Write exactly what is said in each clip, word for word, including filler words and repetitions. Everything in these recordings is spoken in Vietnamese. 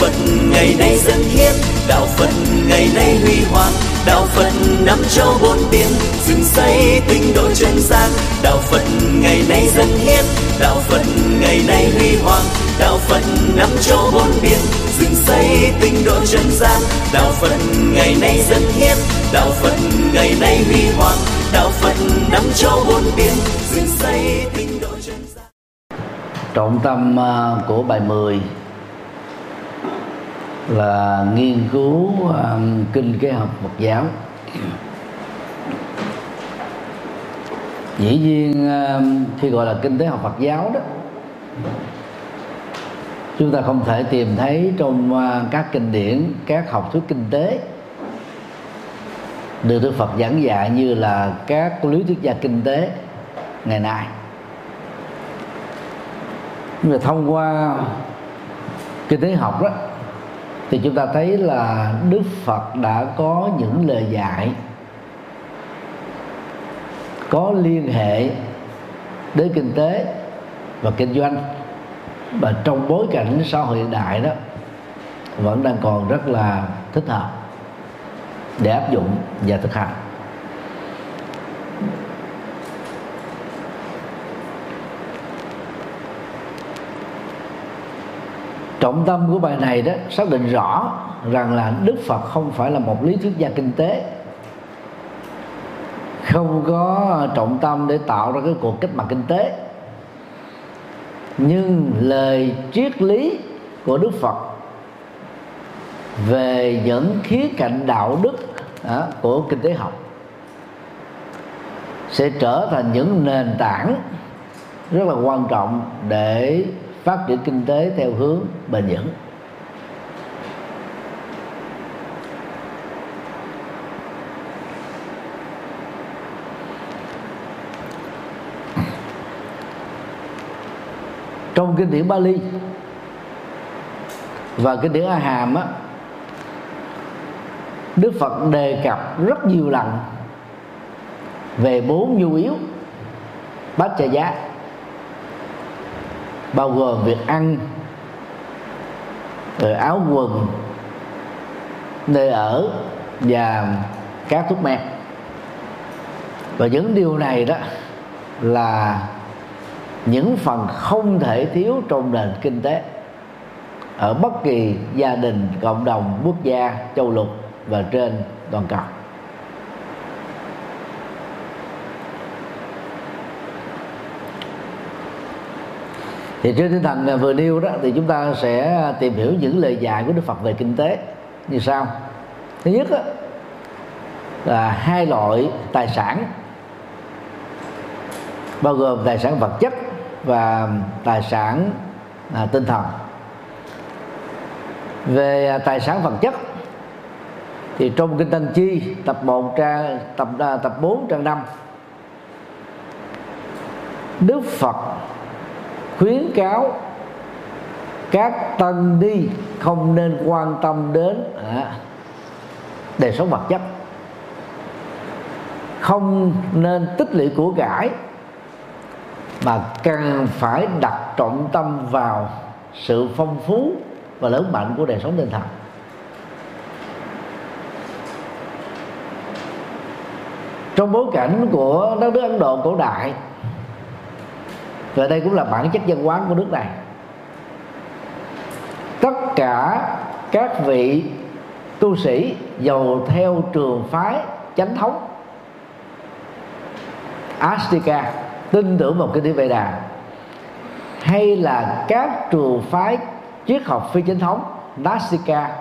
Phật ngày nay dân hiến, đạo Phật ngày nay huy hoàng, đạo Phật năm châu bốn biển, dựng xây tinh độ chân gian. Đạo Phật ngày nay dân hiến, đạo Phật ngày nay huy hoàng, đạo Phật năm châu bốn biển, dựng xây tinh độ chân gian. Đạo Phật ngày nay dân hiến, đạo Phật ngày nay huy hoàng, đạo Phật năm châu bốn biển, dựng xây tinh độ chân gian. Trọng tâm của bài mười là nghiên cứu um, kinh kế học Phật giáo. Dĩ nhiên um, khi gọi là kinh tế học Phật giáo đó, chúng ta không thể tìm thấy trong uh, các kinh điển các học thuyết kinh tế được Đức Phật giảng dạy như là các lý thuyết gia kinh tế ngày nay. Nhưng mà thông qua kinh tế học đó thì chúng ta thấy là Đức Phật đã có những lời dạy có liên hệ đến kinh tế và kinh doanh, và trong bối cảnh xã hội hiện đại đó vẫn đang còn rất là thích hợp để áp dụng và thực hành. Trọng tâm của bài này đó xác định rõ rằng là Đức Phật không phải là một lý thuyết gia kinh tế, không có trọng tâm để tạo ra cái cuộc cách mạng kinh tế, nhưng lời triết lý của Đức Phật về những khía cạnh đạo đức đó, của kinh tế học sẽ trở thành những nền tảng rất là quan trọng để phát triển kinh tế theo hướng bền vững. Trong kinh điển Pali và kinh điển A Hàm á, Đức Phật đề cập rất nhiều lần về bốn nhu yếu bát chà giá, bao gồm việc ăn, rồi áo quần, nơi ở và các thuốc men. Và những điều này đó là những phần không thể thiếu trong nền kinh tế ở bất kỳ gia đình, cộng đồng, quốc gia, châu lục và trên toàn cầu. Thì trên tinh thần vừa nêu đó thì chúng ta sẽ tìm hiểu những lời dạy của Đức Phật về kinh tế như sau. Thứ nhất đó, là hai loại tài sản, bao gồm tài sản vật chất và tài sản à, tinh thần. Về tài sản vật chất thì trong kinh Tăng Chi tập một trang tập tập bốn trang năm, Đức Phật khuyến cáo các tăng ni không nên quan tâm đến à, đời sống vật chất, không nên tích lũy của cải, mà cần phải đặt trọng tâm vào sự phong phú và lớn mạnh của đời sống tinh thần. Trong bối cảnh của đất nước Ấn Độ cổ đại, và đây cũng là bản chất văn hóa của nước này, tất cả các vị tu sĩ dầu theo trường phái chánh thống Astika, tin tưởng vào kinh điển Veda, hay là các trường phái triết học phi chánh thống Nastika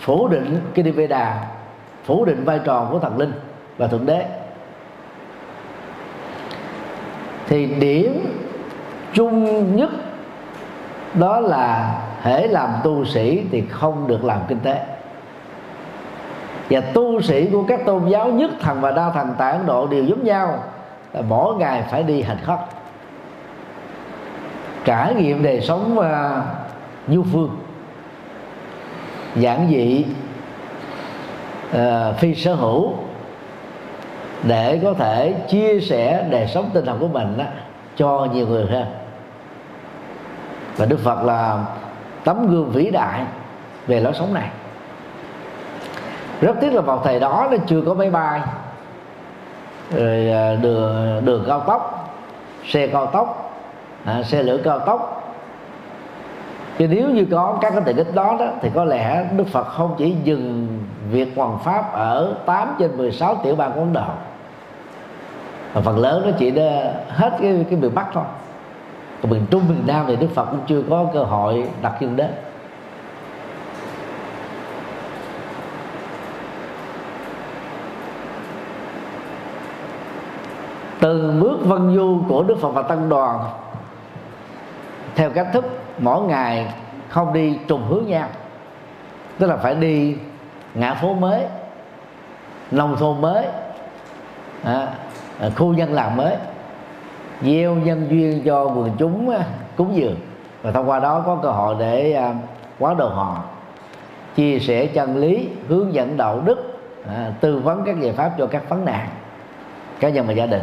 phủ định kinh điển Veda, phủ định vai trò của thần linh và thượng đế, thì điểm chung nhất đó là hễ làm tu sĩ thì không được làm kinh tế. Và tu sĩ của các tôn giáo nhất thần và đa thần tại Ấn Độ đều giống nhau, là mỗi ngày phải đi hành khất, trải nghiệm đời sống uh, du phương, giản dị, uh, phi sở hữu, để có thể chia sẻ đời sống tinh thần của mình đó, cho nhiều người hơn. Và Đức Phật là tấm gương vĩ đại về lối sống này. Rất tiếc là vào thời đó nó chưa có máy bay, rồi đường, đường cao tốc, xe cao tốc, à, xe lửa cao tốc. Chứ nếu như có các cái tiện ích đó, đó thì có lẽ Đức Phật không chỉ dừng việc hoằng pháp ở tám trên mười sáu tiểu bang của Ấn Độ, mà phần lớn nó chỉ hết cái, cái miền Bắc thôi. Còn miền Trung, miền Nam thì Đức Phật cũng chưa có cơ hội đặt chân đến. Từng bước văn du của Đức Phật và Tăng Đoàn theo cách thức mỗi ngày không đi trùng hướng nhau, tức là phải đi ngã phố mới, nông thôn mới, à, khu dân làng mới, gieo nhân duyên cho quần chúng cúng dường, và thông qua đó có cơ hội để hóa độ họ, chia sẻ chân lý, hướng dẫn đạo đức, à, tư vấn các giải pháp cho các vấn nạn, cá nhân và gia đình.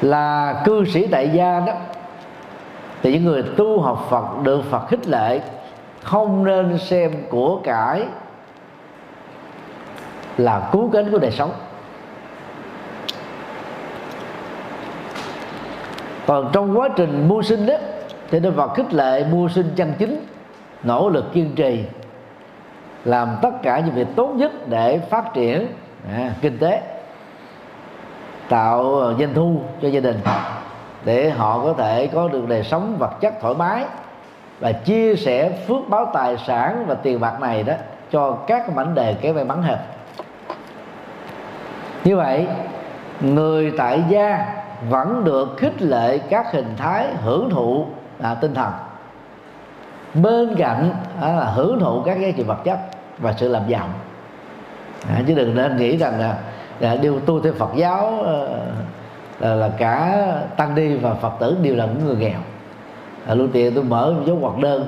Là cư sĩ tại gia đó thì những người tu học Phật được Phật khích lệ không nên xem của cải là cứu cánh của đời sống. Còn trong quá trình mưu sinh đó thì Đức Phật khích lệ mưu sinh chân chính, nỗ lực kiên trì, làm tất cả những việc tốt nhất để phát triển à, kinh tế, tạo doanh thu cho gia đình, để họ có thể có được đời sống vật chất thoải mái, và chia sẻ phước báo tài sản và tiền bạc này đó cho các mảnh đề kẻ may mắn hơn. Như vậy, người tại gia vẫn được khích lệ các hình thái hưởng thụ à, tinh thần, bên cạnh à, là hưởng thụ các giá trị vật chất và sự làm giàu. à, Chứ đừng nên nghĩ rằng là Là điều tu theo Phật giáo là, là cả tăng ni và Phật tử đều là những người nghèo. à, Lúc tiện tôi mở dấu ngoặc đơn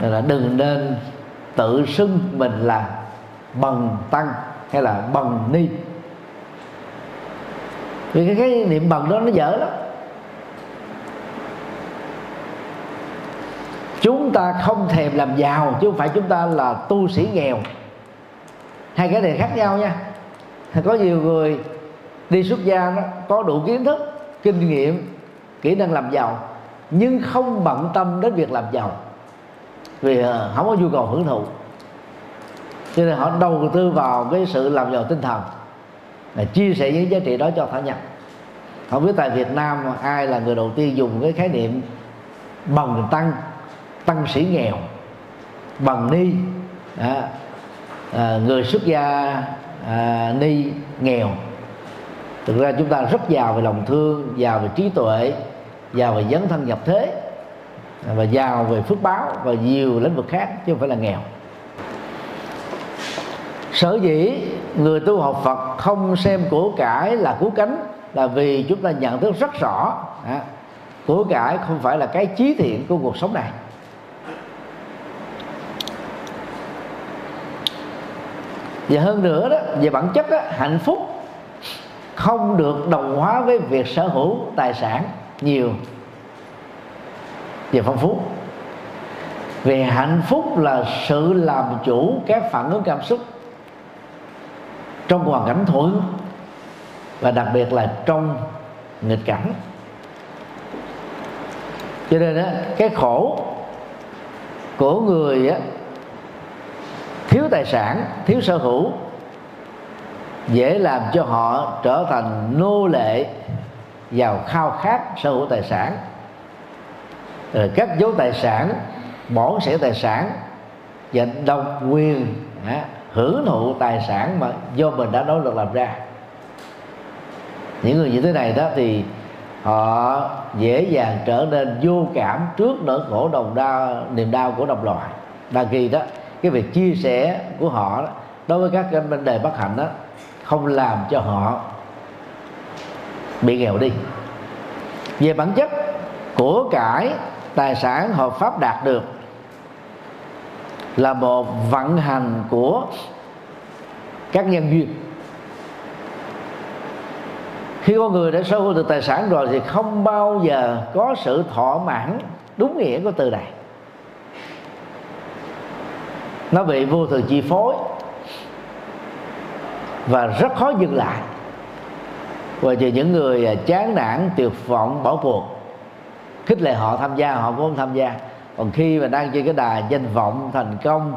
là đừng nên tự xưng mình là bằng tăng hay là bằng ni, vì cái, cái niệm bằng đó nó dở lắm. Chúng ta không thèm làm giàu, chứ không phải chúng ta là tu sĩ nghèo. Hai cái này khác nhau nha. Có nhiều người đi xuất gia đó, có đủ kiến thức, kinh nghiệm, kỹ năng làm giàu, nhưng không bận tâm đến việc làm giàu, vì không có nhu cầu hưởng thụ. Cho nên họ đầu tư vào cái sự làm giàu tinh thần, là chia sẻ những giá trị đó cho tha nhân. Không biết tại Việt Nam ai là người đầu tiên dùng cái khái niệm bằng tăng, tăng sĩ nghèo, bằng ni, à, à, người xuất gia À, ni nghèo. Thực ra chúng ta rất giàu về lòng thương, giàu về trí tuệ, giàu về dấn thân nhập thế, và giàu về phước báo và nhiều lĩnh vực khác, chứ không phải là nghèo. Sở dĩ người tu học Phật không xem của cải là cứu cánh là vì chúng ta nhận thức rất rõ à, của cải không phải là cái chí thiện của cuộc sống này. Và hơn nữa đó, về bản chất đó, hạnh phúc không được đồng hóa với việc sở hữu tài sản nhiều và phong phú. Vì hạnh phúc là sự làm chủ các phản ứng cảm xúc trong hoàn cảnh thuận, và đặc biệt là trong nghịch cảnh. Cho nên đó, cái khổ của người á thiếu tài sản, thiếu sở hữu dễ làm cho họ trở thành nô lệ vào khao khát sở hữu tài sản, rồi cất giấu tài sản, bỏ sẻ tài sản, và độc quyền à, hưởng thụ tài sản mà do mình đã nỗ lực làm ra. Những người như thế này đó thì họ dễ dàng trở nên vô cảm trước nỗi khổ đồng đau, niềm đau của đồng loại. Đa kỳ đó, cái việc chia sẻ của họ đó, đối với các vấn đề bất hạnh đó, không làm cho họ bị nghèo đi. Về bản chất, của cải, tài sản hợp pháp đạt được là một vận hành của các nhân duyên. Khi con người đã sở hữu được tài sản rồi thì không bao giờ có sự thỏa mãn đúng nghĩa của từ này. Nó bị vô thường chi phối và rất khó dừng lại. Và trừ những người chán nản, tuyệt vọng, bỏ cuộc, khích lệ họ tham gia, họ cũng không tham gia. Còn khi mà đang trên cái đà danh vọng, thành công,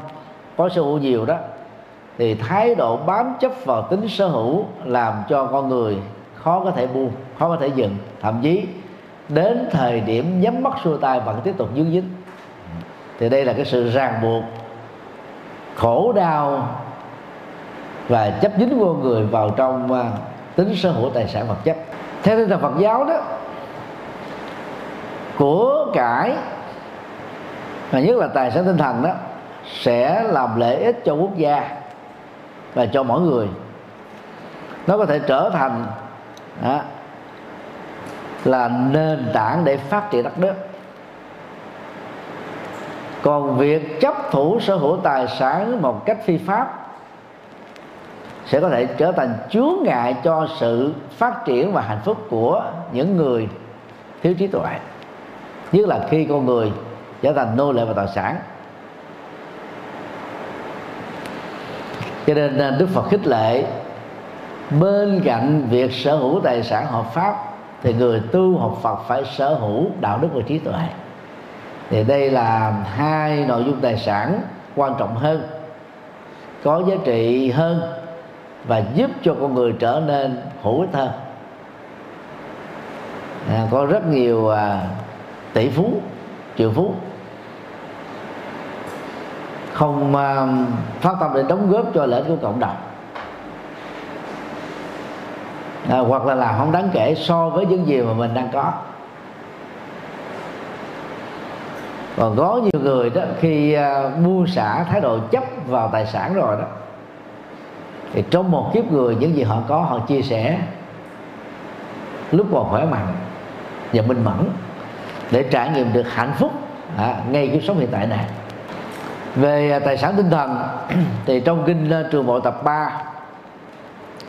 có sở hữu nhiều đó, thì thái độ bám chấp vào tính sở hữu làm cho con người khó có thể buông, khó có thể dừng. Thậm chí đến thời điểm nhắm mắt xuôi tay vẫn tiếp tục dướng dính. Thì đây là cái sự ràng buộc, khổ đau và chấp dính con người vào trong tính sở hữu tài sản vật chất. Theo tinh thần Phật giáo đó, của cải và nhất là tài sản tinh thần đó sẽ làm lợi ích cho quốc gia và cho mỗi người. Nó có thể trở thành đó, là nền tảng để phát triển đất nước. Còn việc chấp thủ sở hữu tài sản một cách phi pháp sẽ có thể trở thành chướng ngại cho sự phát triển và hạnh phúc của những người thiếu trí tuệ, nhất là khi con người trở thành nô lệ và tài sản. Cho nên Đức Phật khích lệ bên cạnh việc sở hữu tài sản hợp pháp thì người tu học Phật phải sở hữu đạo đức và trí tuệ. Thì đây là hai nội dung tài sản quan trọng hơn, có giá trị hơn và giúp cho con người trở nên hữu ích hơn. À, có rất nhiều à, tỷ phú, triệu phú không à, phát tâm để đóng góp cho lợi ích của cộng đồng, à, hoặc là làm không đáng kể so với những gì mà mình đang có. Còn có nhiều người đó khi à, buông xả thái độ chấp vào tài sản rồi đó, thì trong một kiếp người những gì họ có họ chia sẻ lúc còn khỏe mạnh và minh mẫn để trải nghiệm được hạnh phúc à, ngay kiếp sống hiện tại này. Về tài sản tinh thần thì trong kinh Trường Bộ tập ba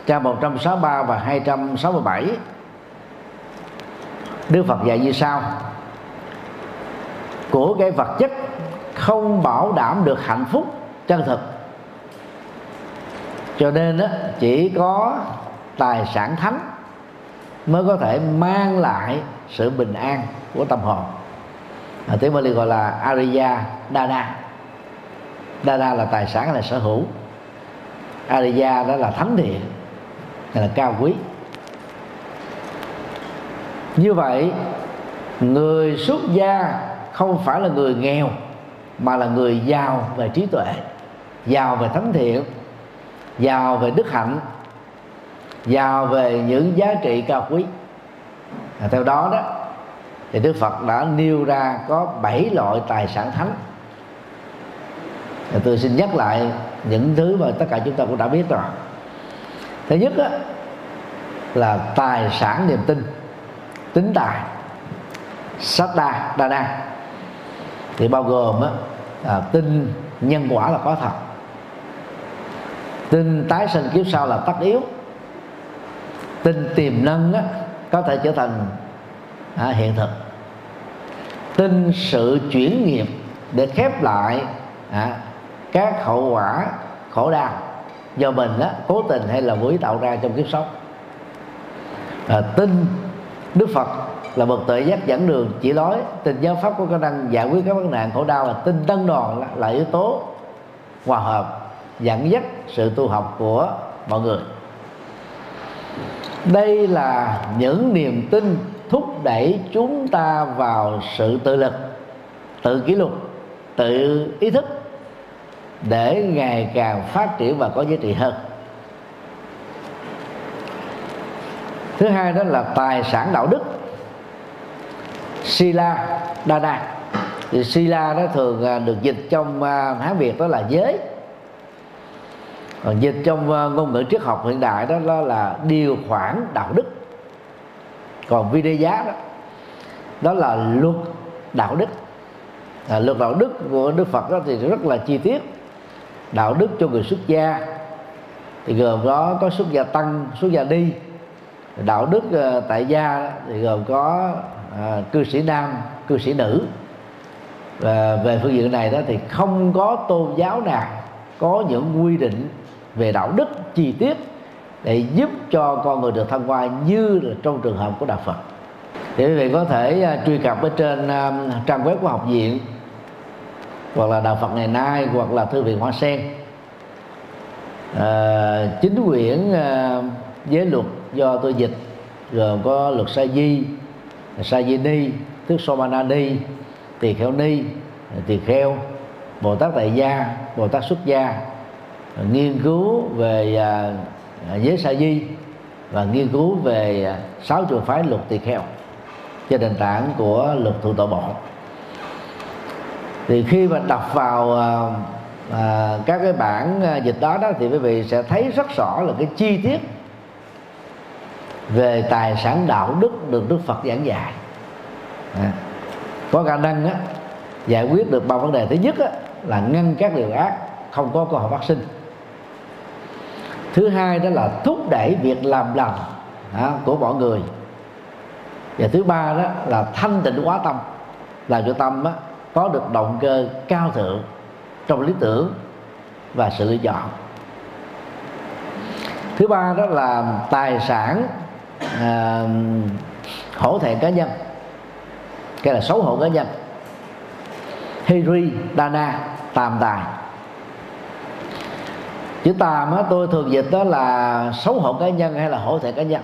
trang một trăm sáu mươi ba và hai trăm sáu mươi bảy, Đức Phật dạy như sau: của cái vật chất không bảo đảm được hạnh phúc chân thực, cho nên đó, chỉ có tài sản thánh mới có thể mang lại sự bình an của tâm hồn. À, tiếng Bali gọi là Ariya Dana. Dana là tài sản, là sở hữu. Ariya đó là thánh địa, là cao quý. Như vậy, người xuất gia không phải là người nghèo mà là người giàu về trí tuệ, giàu về thánh thiện, giàu về đức hạnh, giàu về những giá trị cao quý. À, theo đó đó thì Đức Phật đã nêu ra có bảy loại tài sản thánh. Và tôi xin nhắc lại những thứ mà tất cả chúng ta cũng đã biết rồi. Thứ nhất đó, là tài sản niềm tin, tín tài, Sattva Dana, thì bao gồm đó, à, tin nhân quả là có thật, tin tái sinh kiếp sau là tất yếu, tin tiềm năng á, có thể trở thành à, hiện thực, tin sự chuyển nghiệp để khép lại à, các hậu quả khổ đau do mình á, cố tình hay là vô ý tạo ra trong kiếp sống. À, tin Đức Phật là bậc tự giác dẫn đường chỉ lối, tin giáo pháp có khả năng giải quyết các vấn nạn khổ đau, và tin tăng đoàn là, là yếu tố hòa hợp dẫn dắt sự tu học của mọi người. Đây là những niềm tin thúc đẩy chúng ta vào sự tự lực, tự kỷ luật, tự ý thức để ngày càng phát triển và có giá trị hơn. Thứ hai đó là tài sản đạo đức, Sila Dana. Thì Sila nó thường được dịch trong Hán Việt đó là giới. Còn dịch trong ngôn ngữ triết học hiện đại đó là điều khoản đạo đức. Còn Vinaya đó, đó là luật đạo đức. À, luật đạo đức của Đức Phật đó thì rất là chi tiết. Đạo đức cho người xuất gia thì gồm đó có xuất gia tăng, xuất gia ni, Đạo đức tại gia thì gồm có à, cư sĩ nam, cư sĩ nữ. Và về phương diện này đó thì không có tôn giáo nào có những quy định về đạo đức chi tiết để giúp cho con người được thăng hoa như là trong trường hợp của Đạo Phật. Thì quý vị có thể truy cập ở trên trang web của học viện, hoặc là Đạo Phật Ngày Nay, hoặc là Thư viện Hoa Sen. À, chính quyển à, giới luật do tôi dịch gồm có luật Sa Di, Sa Di Ni, Thước Sô Ma Na Ni, Tỳ Kheo Ni, Tỳ Kheo, Bồ Tát Tại Gia, Bồ Tát Xuất Gia, nghiên cứu về à, giới Sa Di và nghiên cứu về à, sáu trường phái luật Tỳ Kheo trên nền tảng của luật Thượng Tọa Bộ. Thì khi mà đọc vào à, à, các cái bản à, dịch đó, đó thì quý vị sẽ thấy rất rõ là cái chi tiết về tài sản đạo đức được Đức Phật giảng dạy. À, có khả năng á, giải quyết được ba vấn đề. Thứ nhất á, là ngăn các điều ác không có cơ hội phát sinh. Thứ hai đó là thúc đẩy việc làm lành à, của mọi người. Và thứ ba đó là thanh tịnh hóa tâm, làm cho tâm á, có được động cơ cao thượng trong lý tưởng và sự lựa chọn. Thứ ba đó là tài sản à, hổ thẹn cá nhân, cái là xấu hổ cá nhân, hiri dana, tàm tài. Chữ tàm á, tôi thường dịch đó là xấu hổ cá nhân hay là hổ thẹn cá nhân.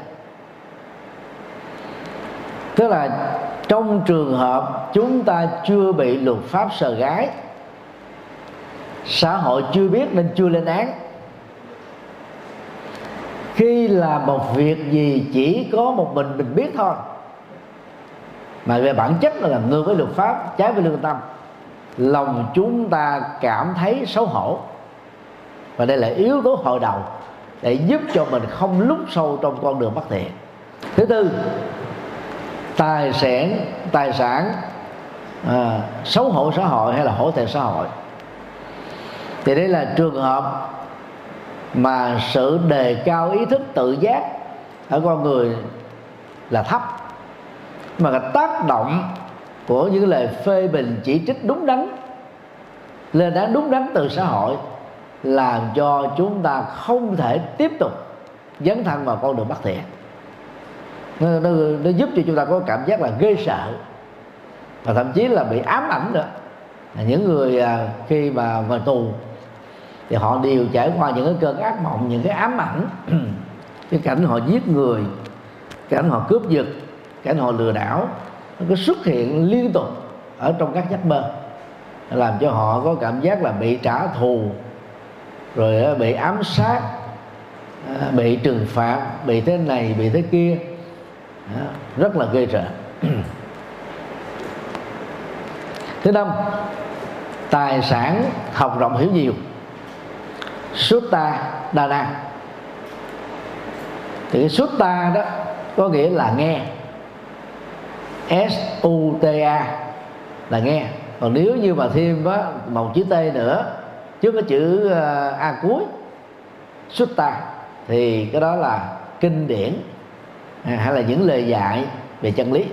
Tức là trong trường hợp chúng ta chưa bị luật pháp sờ gái, xã hội chưa biết nên chưa lên án, khi làm một việc gì chỉ có một mình mình biết thôi, mà về bản chất là ngược với luật pháp, trái với lương tâm, lòng chúng ta cảm thấy xấu hổ. Và đây là yếu tố hồi đầu để giúp cho mình không lún sâu trong con đường bất thiện. Thứ tư, tài sản tài sản à, xấu hổ xã hội hay là hổ thẹn xã hội. Thì đây là trường hợp mà sự đề cao ý thức tự giác ở con người là thấp, mà cái tác động của những lời phê bình chỉ trích đúng đắn, lên án đúng đắn từ xã hội làm cho chúng ta không thể tiếp tục dấn thân vào con đường bất thiện. Nó, nó, nó giúp cho chúng ta có cảm giác là ghê sợ, và thậm chí là bị ám ảnh nữa. Những người khi mà vào tù thì họ đều trải qua những cái cơn ác mộng, những cái ám ảnh, cái cảnh họ giết người, cái cảnh họ cướp giật, cái cảnh họ lừa đảo, nó cứ xuất hiện liên tục ở trong các giấc mơ, làm cho họ có cảm giác là bị trả thù, rồi bị ám sát, bị trừng phạt, bị thế này, bị thế kia, rất là ghê sợ. Thứ năm, tài sản học rộng hiểu nhiều, sutta dana. Thì cái sutta đó có nghĩa là nghe, s u t a là nghe. Còn nếu như mà thêm đó, một chữ t nữa trước cái chữ a cuối, sutta, thì cái đó là kinh điển hay là những lời dạy về chân lý.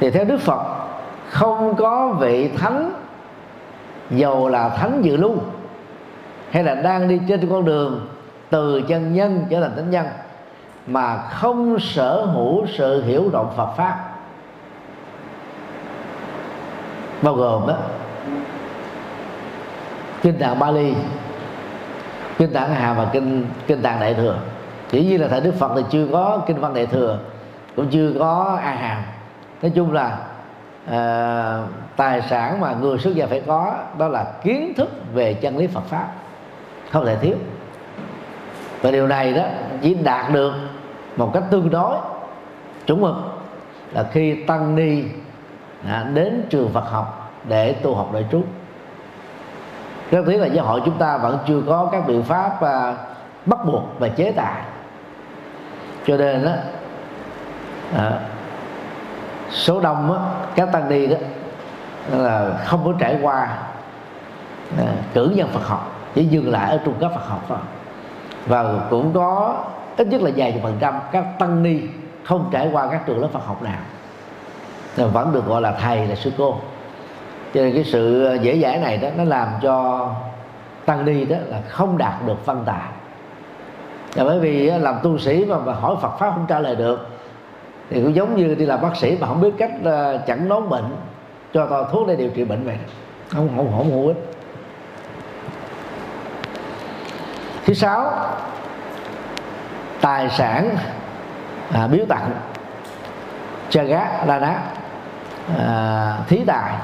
Thì theo Đức Phật, không có vị thánh, dầu là thánh dự lưu hay là đang đi trên con đường từ chân nhân trở thành thánh nhân, mà không sở hữu sự hiểu rộng Phật pháp, bao gồm đó kinh tạng Bali, kinh tạng Hà và kinh kinh tạng Đại Thừa. Chỉ như là thời Đức Phật thì chưa có kinh văn Đại Thừa, cũng chưa có A Hàm. Nói chung là à, tài sản mà người xuất gia phải có đó là kiến thức về chân lý Phật pháp, không thể thiếu. Và điều này đó chỉ đạt được một cách tương đối chuẩn mực là khi tăng ni à, đến trường Phật học để tu học đại trú. Rất tiếc là giáo hội chúng ta vẫn chưa có các biện pháp à, bắt buộc và chế tài. Cho nên đó à, số đông đó, các tăng ni đó là không có trải qua à, cử nhân Phật học, chỉ dừng lại ở trung cấp Phật học thôi. Và cũng có ít nhất là vài phần trăm các tăng ni không trải qua các trường lớp Phật học nào, nên vẫn được gọi là thầy, là sư cô. Cho nên cái sự dễ dãi này đó nó làm cho tăng ni đó là không đạt được văn tài. Và bởi vì làm tu sĩ mà, mà hỏi Phật pháp không trả lời được thì cũng giống như đi làm bác sĩ mà không biết cách chẩn đoán bệnh, cho tao thuốc để điều trị bệnh vậy, không không không hữu ích. Thứ sáu, tài sản à, biếu tặng, cha gác, la ná, à, thí tài,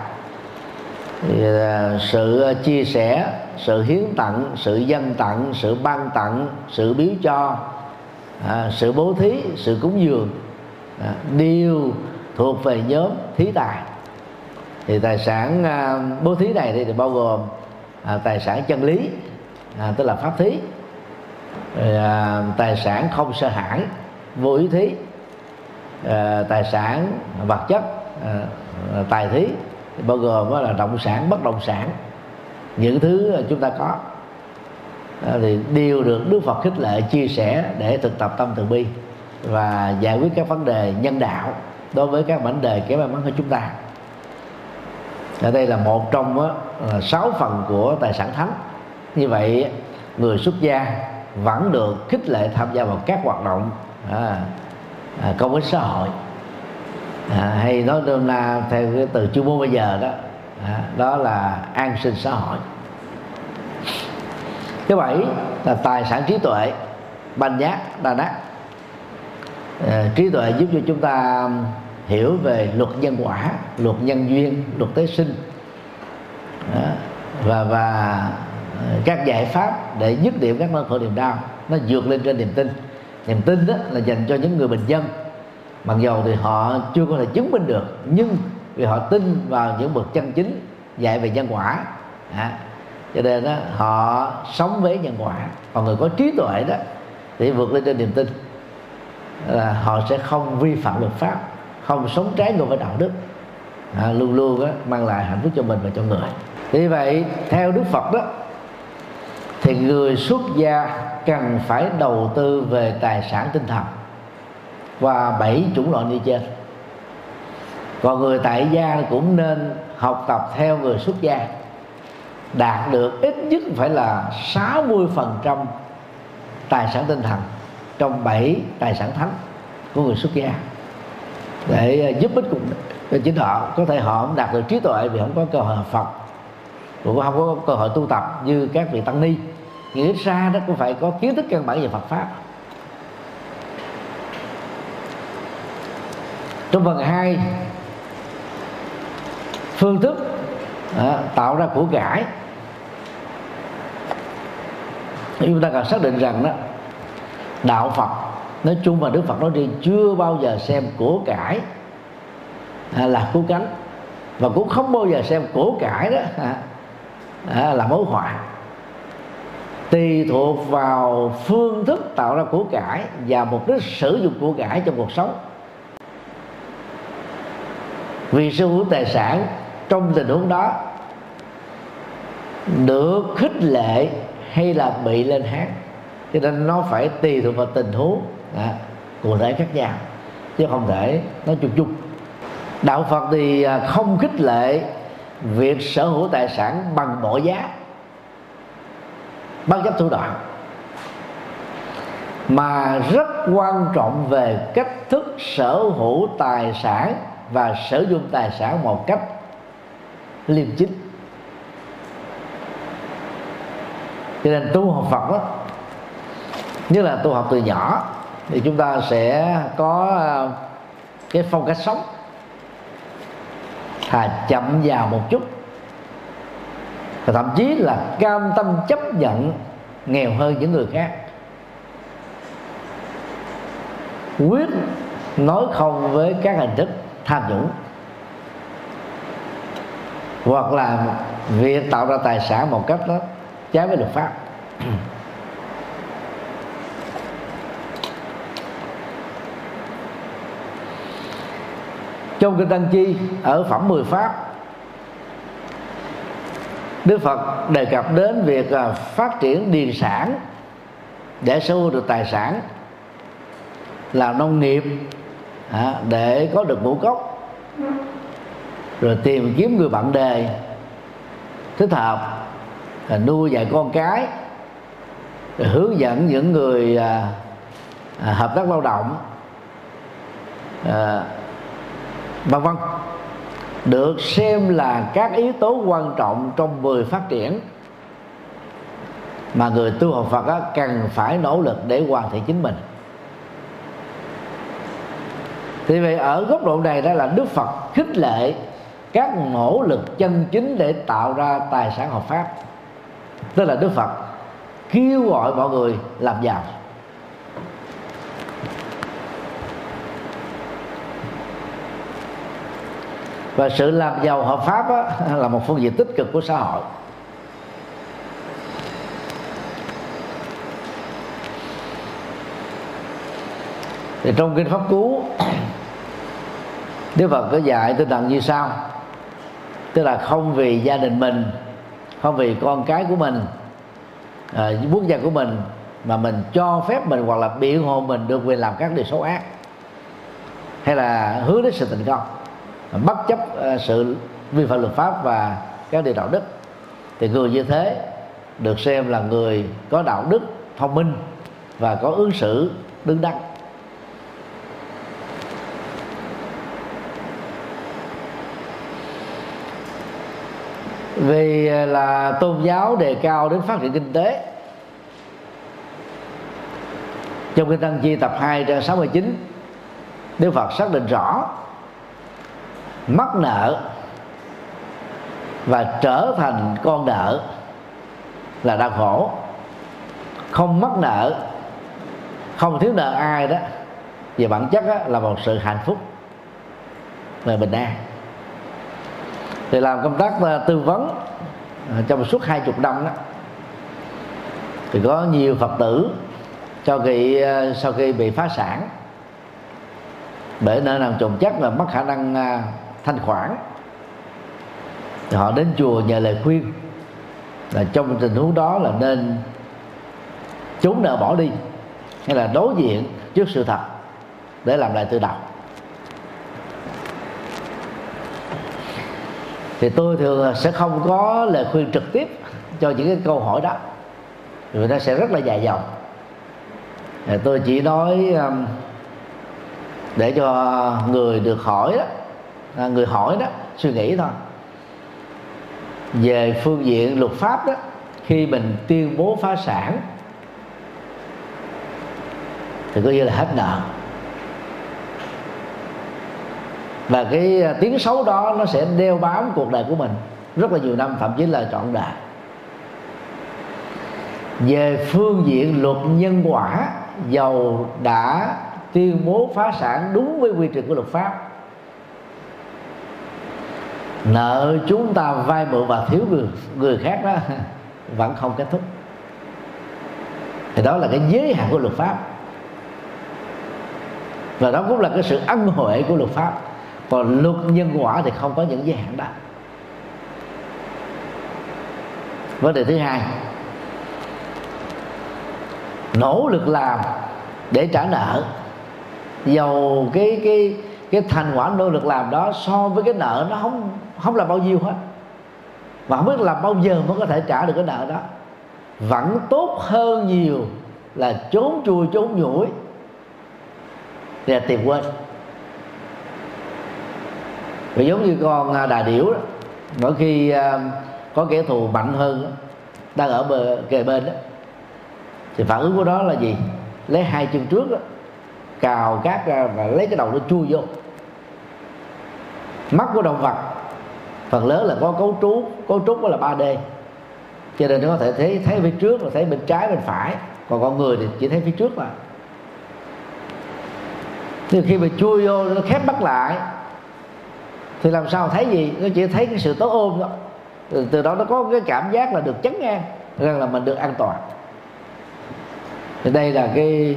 thì, à, sự chia sẻ, sự hiến tặng, sự dân tặng, sự ban tặng, sự biếu cho, à, sự bố thí, sự cúng dường, à, đều thuộc về nhóm thí tài. Thì tài sản à, bố thí này thì, thì bao gồm à, tài sản chân lý, à, tức là pháp thí, à, tài sản không sợ hãi, vô ý thí, à, tài sản vật chất, à, tài thí thì bao gồm đó là động sản, bất động sản, những thứ chúng ta có, à, thì đều được Đức Phật khích lệ chia sẻ để thực tập tâm từ bi và giải quyết các vấn đề nhân đạo đối với các mảnh đề kém may mắn của chúng ta. Ở đây là một trong đó, là sáu phần của tài sản thánh. Như vậy người xuất gia vẫn được khích lệ tham gia vào các hoạt động à, à, công ích xã hội, à, hay nói đơn là theo cái từ chuyên môn bây giờ đó, à, đó là an sinh xã hội. Thứ bảy là tài sản trí tuệ, bành nhát, đà nát. À, trí tuệ giúp cho chúng ta hiểu về luật nhân quả, luật nhân duyên, luật tế sinh, à, và và các giải pháp để dứt điểm các nỗi khổ niềm đau. Nó vượt lên trên niềm tin. Niềm tin đó là dành cho những người bình dân, mặc dầu thì họ chưa có thể chứng minh được, nhưng vì họ tin vào những bậc chân chính dạy về nhân quả, à, cho nên đó, họ sống với nhân quả. Còn người có trí tuệ đó thì vượt lên trên niềm tin, là họ sẽ không vi phạm luật pháp, không sống trái ngược với đạo đức, à, luôn luôn đó, mang lại hạnh phúc cho mình và cho người. Vì vậy theo Đức Phật đó thì người xuất gia cần phải đầu tư về tài sản tinh thần và bảy chủng loại như trên. Còn người tại gia cũng nên học tập theo người xuất gia, đạt được ít nhất phải là sáu mươi phần trăm tài sản tinh thần trong bảy tài sản thánh của người xuất gia, để giúp ích cùng cho chính họ. Có thể họ không đạt được trí tuệ vì không có cơ hội học Phật, cũng không có cơ hội tu tập như các vị tăng ni, nghĩa ra nó cũng phải có kiến thức căn bản về Phật pháp. Trong phần hai, phương thức à, tạo ra của cải, chúng ta cần xác định rằng đó, đạo Phật nói chung và Đức Phật nói riêng chưa bao giờ xem của cải à, là cứu cánh, và cũng không bao giờ xem của cải đó à, à, là mối họa. Tùy thuộc vào phương thức tạo ra của cải và mục đích sử dụng của cải trong cuộc sống. Vì sở hữu tài sản trong tình huống đó được khích lệ hay là bị lên án, cho nên nó phải tùy thuộc vào tình huống à, cụ thể khác nhau, chứ không thể nói chung chung. Đạo Phật thì không khích lệ việc sở hữu tài sản bằng mọi giá, bất chấp thủ đoạn, mà rất quan trọng về cách thức sở hữu tài sản và sử dụng tài sản một cách liêm chính. Cho nên tu học Phật đó, như là tu học từ nhỏ, thì chúng ta sẽ có cái phong cách sống thà chậm vào một chút, và thậm chí là cam tâm chấp nhận nghèo hơn những người khác, quyết nói không với các hình thức tham nhũng. Hoặc là việc tạo ra tài sản một cách đó trái với luật pháp. Trong kinh Tăng Chi ở phẩm mười pháp, Đức Phật đề cập đến việc phát triển điền sản để sở hữu được tài sản làm nông nghiệp à, để có được ngũ cốc, rồi tìm kiếm người bạn đời thích hợp, rồi nuôi dạy con cái, rồi hướng dẫn những người à, à, hợp tác lao động, à, vân vân, được xem là các yếu tố quan trọng trong mười phát triển mà người tu học Phật á, cần phải nỗ lực để hoàn thiện chính mình. Thì vậy ở góc độ này đó là Đức Phật khích lệ các nỗ lực chân chính để tạo ra tài sản hợp pháp, tức là Đức Phật kêu gọi mọi người làm giàu. Và sự làm giàu hợp pháp á, là một phương diện tích cực của xã hội. Thì trong kinh Pháp Cú, Đức Phật có dạy tinh thần như sau, tức là không vì gia đình mình, không vì con cái của mình, à, quốc gia của mình mà mình cho phép mình hoặc là biện hộ mình được quyền làm các điều xấu ác, hay là hướng đến sự thành công bất chấp sự vi phạm luật pháp và các điều đạo đức. Thì người như thế được xem là người có đạo đức thông minh và có ứng xử đứng đắn. Vì là tôn giáo đề cao đến phát triển kinh tế, trong kinh Tăng Chi tập hai trang sáu mươi chín, Đức Phật xác định rõ mắc nợ và trở thành con nợ là đau khổ. Không mắc nợ, không thiếu nợ ai đó, về bản chất đó là một sự hạnh phúc và bình an. Thì làm công tác tư vấn trong suốt hai chục năm đó, thì có nhiều Phật tử cho khi, sau khi bị phá sản bởi nợ nần chồng chất và mất khả năng thanh khoản, thì họ đến chùa nhờ lời khuyên là trong tình huống đó là nên trốn nợ bỏ đi, hay là đối diện trước sự thật để làm lại từ đầu. Thì tôi thường sẽ không có lời khuyên trực tiếp cho những cái câu hỏi đó, người ta sẽ rất là dài dòng. Thì tôi chỉ nói để cho người được hỏi đó, người hỏi đó suy nghĩ thôi. Về phương diện luật pháp đó, khi mình tuyên bố phá sản thì coi như là hết nợ, và cái tiếng xấu đó nó sẽ đeo bám cuộc đời của mình rất là nhiều năm, thậm chí là trọn đời. Về phương diện luật nhân quả, dầu đã tuyên bố phá sản đúng với quy trình của luật pháp, nợ chúng ta vay mượn và thiếu người, người khác đó vẫn không kết thúc. Thì đó là cái giới hạn của luật pháp, và đó cũng là cái sự ân huệ của luật pháp. Còn luật nhân quả thì không có những giới hạn đó. Vấn đề thứ hai, nỗ lực làm để trả nợ, dầu cái cái cái thành quả nỗ lực làm đó so với cái nợ nó không không là bao nhiêu hết, và không biết là bao giờ mới có thể trả được cái nợ đó, vẫn tốt hơn nhiều là trốn chui trốn nhủi để tìm quên. Vì giống như con đà điểu đó, mỗi khi có kẻ thù mạnh hơn đang ở bờ kề bên đó, thì phản ứng của nó là gì? Lấy hai chân trước đó, cào cát ra và lấy cái đầu nó chui vô. Mắt của động vật phần lớn là có cấu trúc, cấu trúc đó là ba D, cho nên nó có thể thấy thấy phía trước, là thấy bên trái bên phải. Còn con người thì chỉ thấy phía trước mà. Nhưng khi mà chui vô nó khép mắt lại thì làm sao thấy gì? Nó chỉ thấy cái sự tối ôm thôi. Từ đó nó có cái cảm giác là được chấn an, rằng là mình được an toàn. Thì đây là cái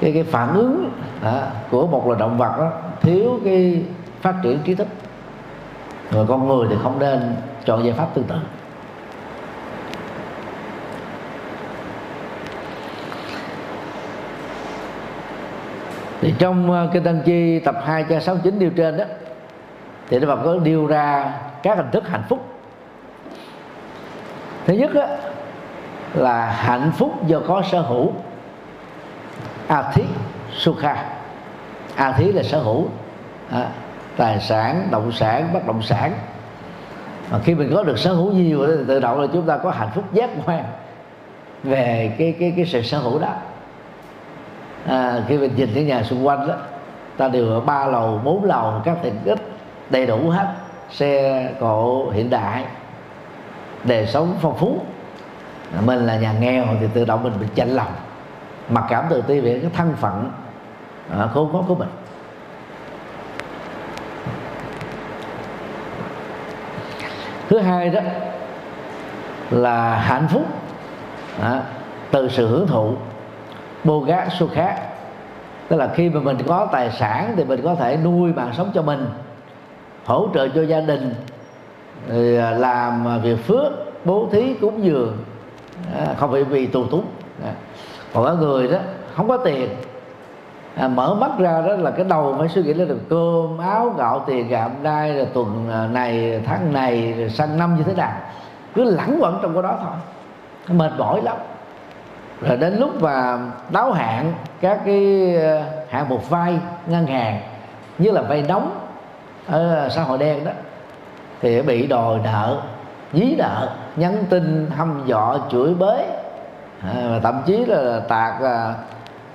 cái, cái phản ứng đó, của một loài động vật đó, thiếu cái phát triển trí thức. Rồi con người thì không nên chọn giải pháp tương tự. Thì trong Kinh Tăng Chi tập hai trang sáu mươi chín nêu trên đó, thì Đức Phật có nêu ra các hình thức hạnh phúc. Thứ nhất đó, là hạnh phúc do có sở hữu, Athí Sukha. Athí là sở hữu, à, tài sản, động sản, bất động sản. Mà khi mình có được sở hữu nhiều thì tự động là chúng ta có hạnh phúc giác quan về cái cái cái sự sở hữu đó. À, khi mình nhìn cái nhà xung quanh đó, ta đều ở ba lầu, bốn lầu, các tiện ích đầy đủ hết, xe cộ hiện đại, đời sống phong phú. Mình là nhà nghèo thì tự động mình bị chạnh lòng, mặc cảm tự ti về cái thân phận à, khốn khó của mình. Thứ hai đó là hạnh phúc à, từ sự hưởng thụ, Bhoga Sukha. Tức là khi mà mình có tài sản thì mình có thể nuôi mạng sống cho mình, hỗ trợ cho gia đình, làm việc phước, bố thí, cúng dường, không phải vì tù túng. Còn có người đó không có tiền, à, mở mắt ra đó là cái đầu phải suy nghĩ là được cơm áo gạo tiền gạo đai, là tuần này tháng này sang năm như thế nào, cứ lẳng quẩn trong cái đó thôi, mệt mỏi lắm. Rồi đến lúc mà đáo hạn các cái hạng mục vay ngân hàng, như là vay nóng ở xã hội đen đó, thì bị đòi nợ, dí nợ, nhắn tin hăm dọa, chửi bới, à, thậm chí là tạt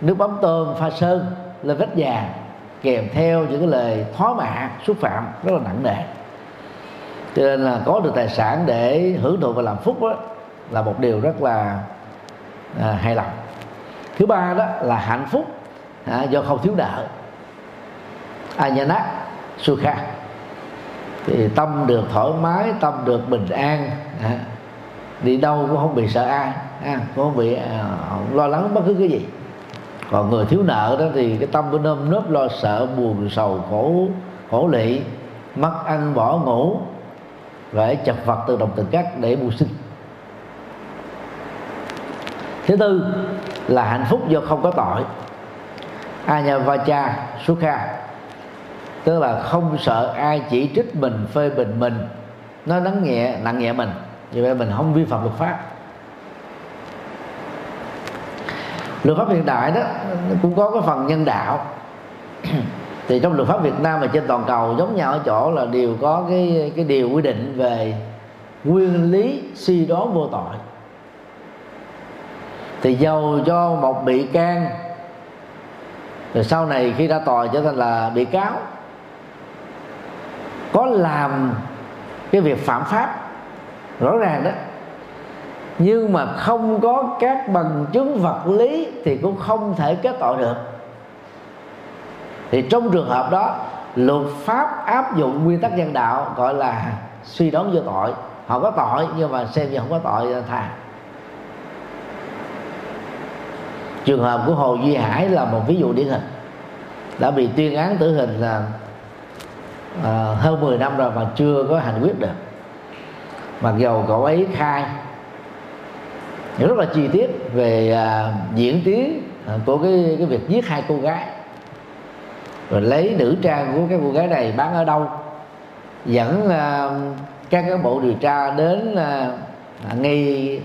nước mắm tôm pha sơn lên vách nhà, kèm theo những cái lời thóa mạ, xúc phạm rất là nặng nề. Cho nên là có được tài sản để hưởng thụ và làm phúc đó, là một điều rất là à, hay lắm. Thứ ba đó là hạnh phúc à, do không thiếu nợ, Ajana Sukha. Thì tâm được thoải mái, tâm được bình an à, đi đâu cũng không bị sợ ai à, cũng không bị à, không lo lắng bất cứ cái gì. Còn người thiếu nợ đó thì cái tâm của nơm nớp lo sợ, buồn sầu, khổ khổ lị, mất ăn bỏ ngủ, phải chật vật từ đồng từng cách để mưu sinh. Thứ tư là hạnh phúc do không có tội, Anyavacha Sukha. Tức là không sợ ai chỉ trích mình, phê bình mình, nó nắng nhẹ, nặng nhẹ mình, vì vậy mình không vi phạm luật pháp. Luật pháp hiện đại đó cũng có cái phần nhân đạo. Thì trong luật pháp Việt Nam và trên toàn cầu giống nhau ở chỗ là đều có cái cái điều quy định về nguyên lý suy đoán vô tội. Thì dầu cho một bị can rồi sau này khi ra tòa trở thành là bị cáo, có làm cái việc phạm pháp rõ ràng đó, nhưng mà không có các bằng chứng vật lý thì cũng không thể kết tội được. Thì trong trường hợp đó, luật pháp áp dụng nguyên tắc nhân đạo gọi là suy đoán vô tội. Họ có tội nhưng mà xem như không có tội thà. Trường hợp của Hồ Duy Hải là một ví dụ điển hình, đã bị tuyên án tử hình là uh, hơn mười năm rồi mà chưa có hành quyết được, mặc dầu cậu ấy khai rất là chi tiết về uh, diễn tiến của cái, cái việc giết hai cô gái, rồi lấy nữ trang của các cô gái này bán ở đâu, dẫn uh, các cán bộ điều tra đến uh, ngay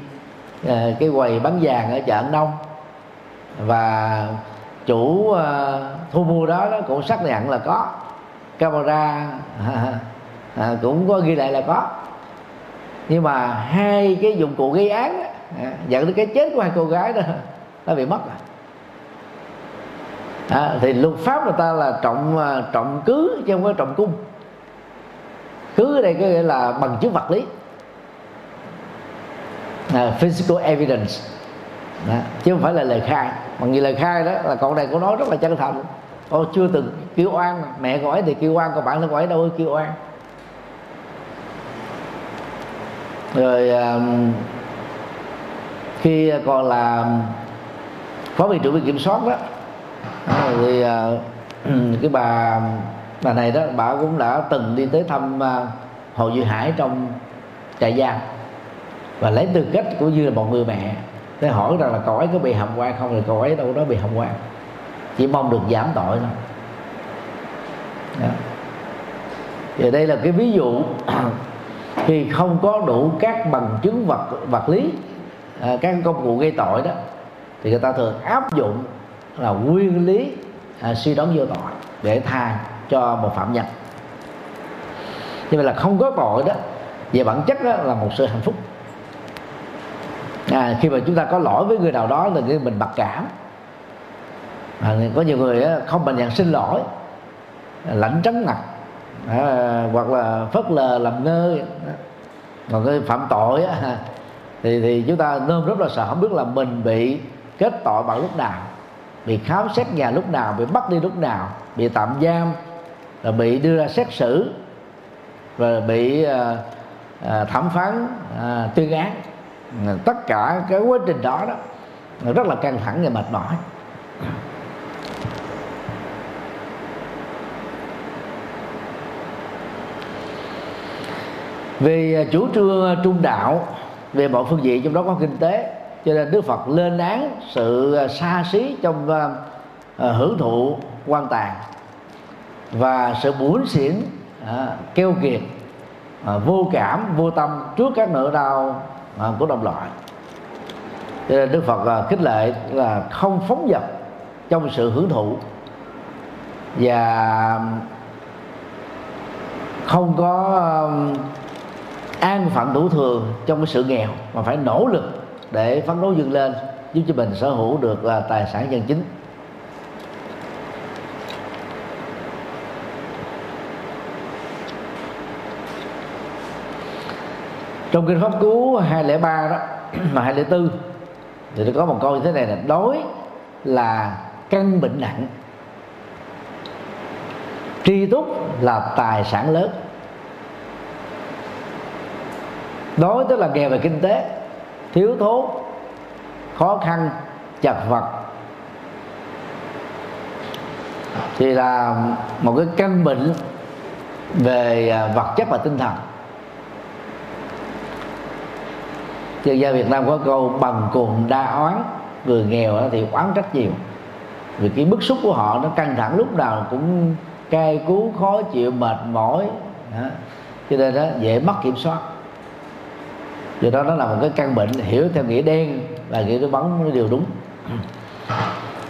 uh, cái quầy bán vàng ở chợ An Đông. Và chủ uh, thu mua đó, đó cũng xác nhận là có camera, à, à, cũng có ghi lại là có. Nhưng mà hai cái dụng cụ gây án à, dẫn đến cái chết của hai cô gái đó nó bị mất rồi. À, thì luật pháp người ta là trọng trọng cứ chứ không có trọng cung. Cứ ở đây có nghĩa là bằng chứng vật lý, à, physical evidence. Đó, chứ không phải là lời khai. Bằng vì lời khai đó là cậu này cũng nói rất là chân thành, cô chưa từng kêu oan, mẹ cậu ấy thì kêu oan, còn bạn thân cậu ấy đâu có kêu oan. Rồi khi còn là phó viện trưởng viện kiểm soát đó, thì cái bà bà này đó, bà cũng đã từng đi tới thăm Hồ Duy Hải trong trại giam, và lấy tư cách cũng như là một người mẹ để hỏi rằng là cậu ấy có bị hàm oan không, thì cậu ấy đâu đó bị hàm oan. chỉ mong được giảm tội thôi. Và đây là cái ví dụ khi không có đủ các bằng chứng vật vật lý, các công cụ gây tội đó, thì người ta thường áp dụng là nguyên lý à, suy đoán vô tội để tha cho một phạm nhân. Như vậy là không có tội đó, về bản chất đó là một sự hạnh phúc. À, khi mà chúng ta có lỗi với người nào đó là mình mặc cảm. À, có nhiều người không bình nhận xin lỗi, lãnh tránh mặt, à, hoặc là phớt lờ làm ngơ. Còn cái phạm tội đó, thì, thì chúng ta nơm rất là sợ, không biết là mình bị kết tội bằng lúc nào, bị khám xét nhà lúc nào, bị bắt đi lúc nào, bị tạm giam, rồi bị đưa ra xét xử, rồi bị à, thẩm phán, à, tuyên án. Tất cả cái quá trình đó đó rất là căng thẳng và mệt mỏi. Vì chủ trương trung đạo về mọi phương diện, trong đó có kinh tế, cho nên Đức Phật lên án sự xa xí trong hưởng thụ quan tàn và sự bủn xỉn, keo kiệt, vô cảm, vô tâm trước các nỗi đau của đồng loại. Cho nên Đức Phật khích lệ là không phóng dật trong sự hưởng thụ và không có an phận đủ thường trong cái sự nghèo, mà phải nỗ lực để phấn đấu vươn lên, giúp cho mình sở hữu được tài sản chân chính. Trong kinh Pháp Cú hai không ba đó mà hai không bốn thì nó có một câu như thế này là: đói là căn bệnh nặng, tri túc là tài sản lớn. Đói tức là nghèo về kinh tế, thiếu thốn, khó khăn, chật vật, thì là một cái căn bệnh về vật chất và tinh thần. Chuyên gia Việt Nam có câu bằng cùng đa oán, người nghèo thì oán trách nhiều, vì cái bức xúc của họ nó căng thẳng, lúc nào cũng cay cú, khó chịu, mệt mỏi đó. Cho nên đó dễ mất kiểm soát. Do đó nó là một cái căn bệnh hiểu theo nghĩa đen và nghĩa bóng điều đúng.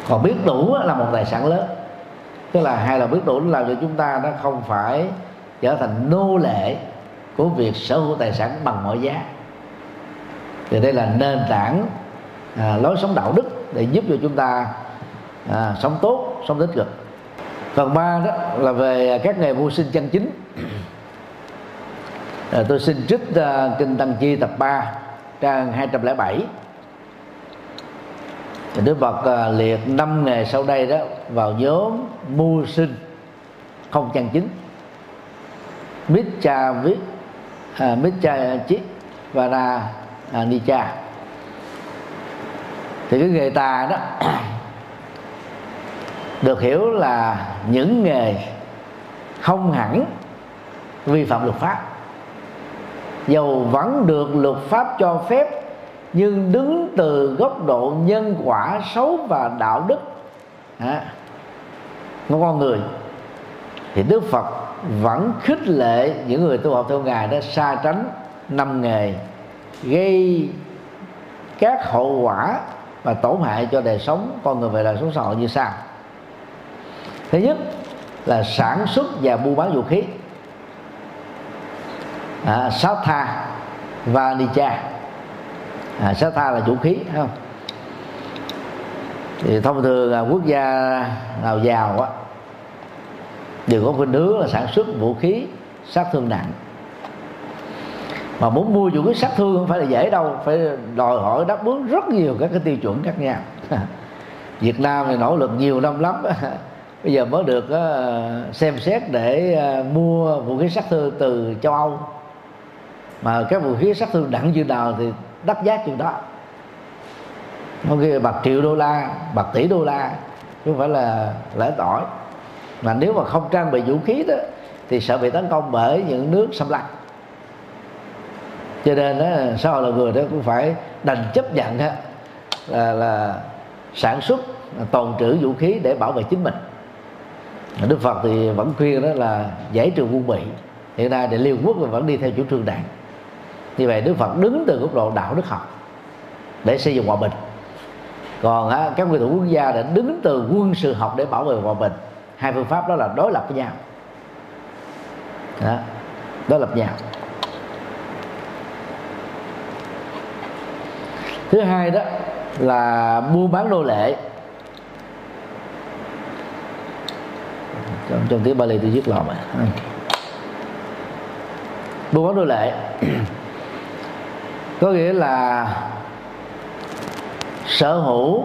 Còn biết đủ là một tài sản lớn, tức là hay là biết đủ làm cho chúng ta nó không phải trở thành nô lệ của việc sở hữu tài sản bằng mọi giá. Thì đây là nền tảng à, lối sống đạo đức để giúp cho chúng ta à, sống tốt, sống tích cực. Phần ba đó là về các nghề mưu sinh chân chính. À, tôi xin trích uh, kinh Tăng Chi tập ba trang hai trăm lẻ bảy. Đức Phật uh, liệt năm nghề sau đây đó vào nhóm mưu sinh không chân chính: mít cha viết uh, mít cha chiếc và ra uh, ni cha. Thì cái nghề tà đó được hiểu là những nghề không hẳn vi phạm luật pháp, dầu vẫn được luật pháp cho phép, nhưng đứng từ góc độ nhân quả xấu và đạo đức à, của con người, thì Đức Phật vẫn khích lệ những người tu học theo Ngài đó xa tránh năm nghề gây các hậu quả và tổn hại cho đời sống con người về đời sống xã hội như sau. Thứ nhất là sản xuất và buôn bán vũ khí, À, sát tha và ni cha. à, Sát tha là vũ khí không? Thì thông thường là quốc gia nào giàu á đều có khuynh hướng là sản xuất vũ khí sát thương nặng. Mà muốn mua vũ khí sát thương không phải là dễ đâu, phải đòi hỏi đáp ứng rất nhiều các cái tiêu chuẩn khác nhau. Việt Nam thì nỗ lực nhiều năm lắm, bây giờ mới được uh, xem xét để uh, mua vũ khí sát thương từ châu Âu. Mà cái vũ khí sát thương đặng như nào thì đắt giá chừng đó, có khi bạc triệu đô la, bạc tỷ đô la, chứ không phải là lẻ tỏi. Mà nếu mà không trang bị vũ khí đó thì sợ bị tấn công bởi những nước xâm lăng. Cho nên đó, xã hội là người đó cũng phải đành chấp nhận đó, là, là sản xuất tồn trữ vũ khí để bảo vệ chính mình. Đức Phật thì vẫn khuyên đó là giải trừ quân bị. Hiện nay để Liên Quốc vẫn đi theo chủ trương đảng. Như vậy Đức Phật đứng từ góc độ đạo đức học để xây dựng hòa bình. Còn á, các nguyên thủ quốc gia đã đứng từ quân sự học để bảo vệ hòa bình. Hai phương pháp đó là đối lập với nhau. Đó, đối lập nhau. Thứ hai đó là buôn bán nô lệ. Trong, trong tiếng Bali tôi viết lộn à. Buôn bán nô lệ có nghĩa là sở hữu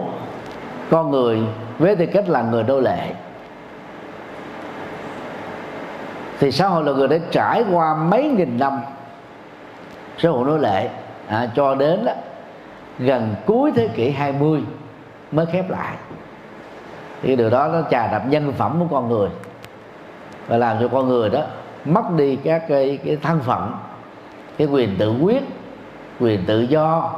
con người với tư cách là người nô lệ. Thì xã hội là người đã trải qua mấy nghìn năm sở hữu nô lệ à, cho đến đó, gần cuối thế kỷ hai mươi mới khép lại. Thì điều đó nó chà đạp nhân phẩm của con người và làm cho con người đó mất đi các cái, cái thân phận, cái quyền tự quyết, quyền tự do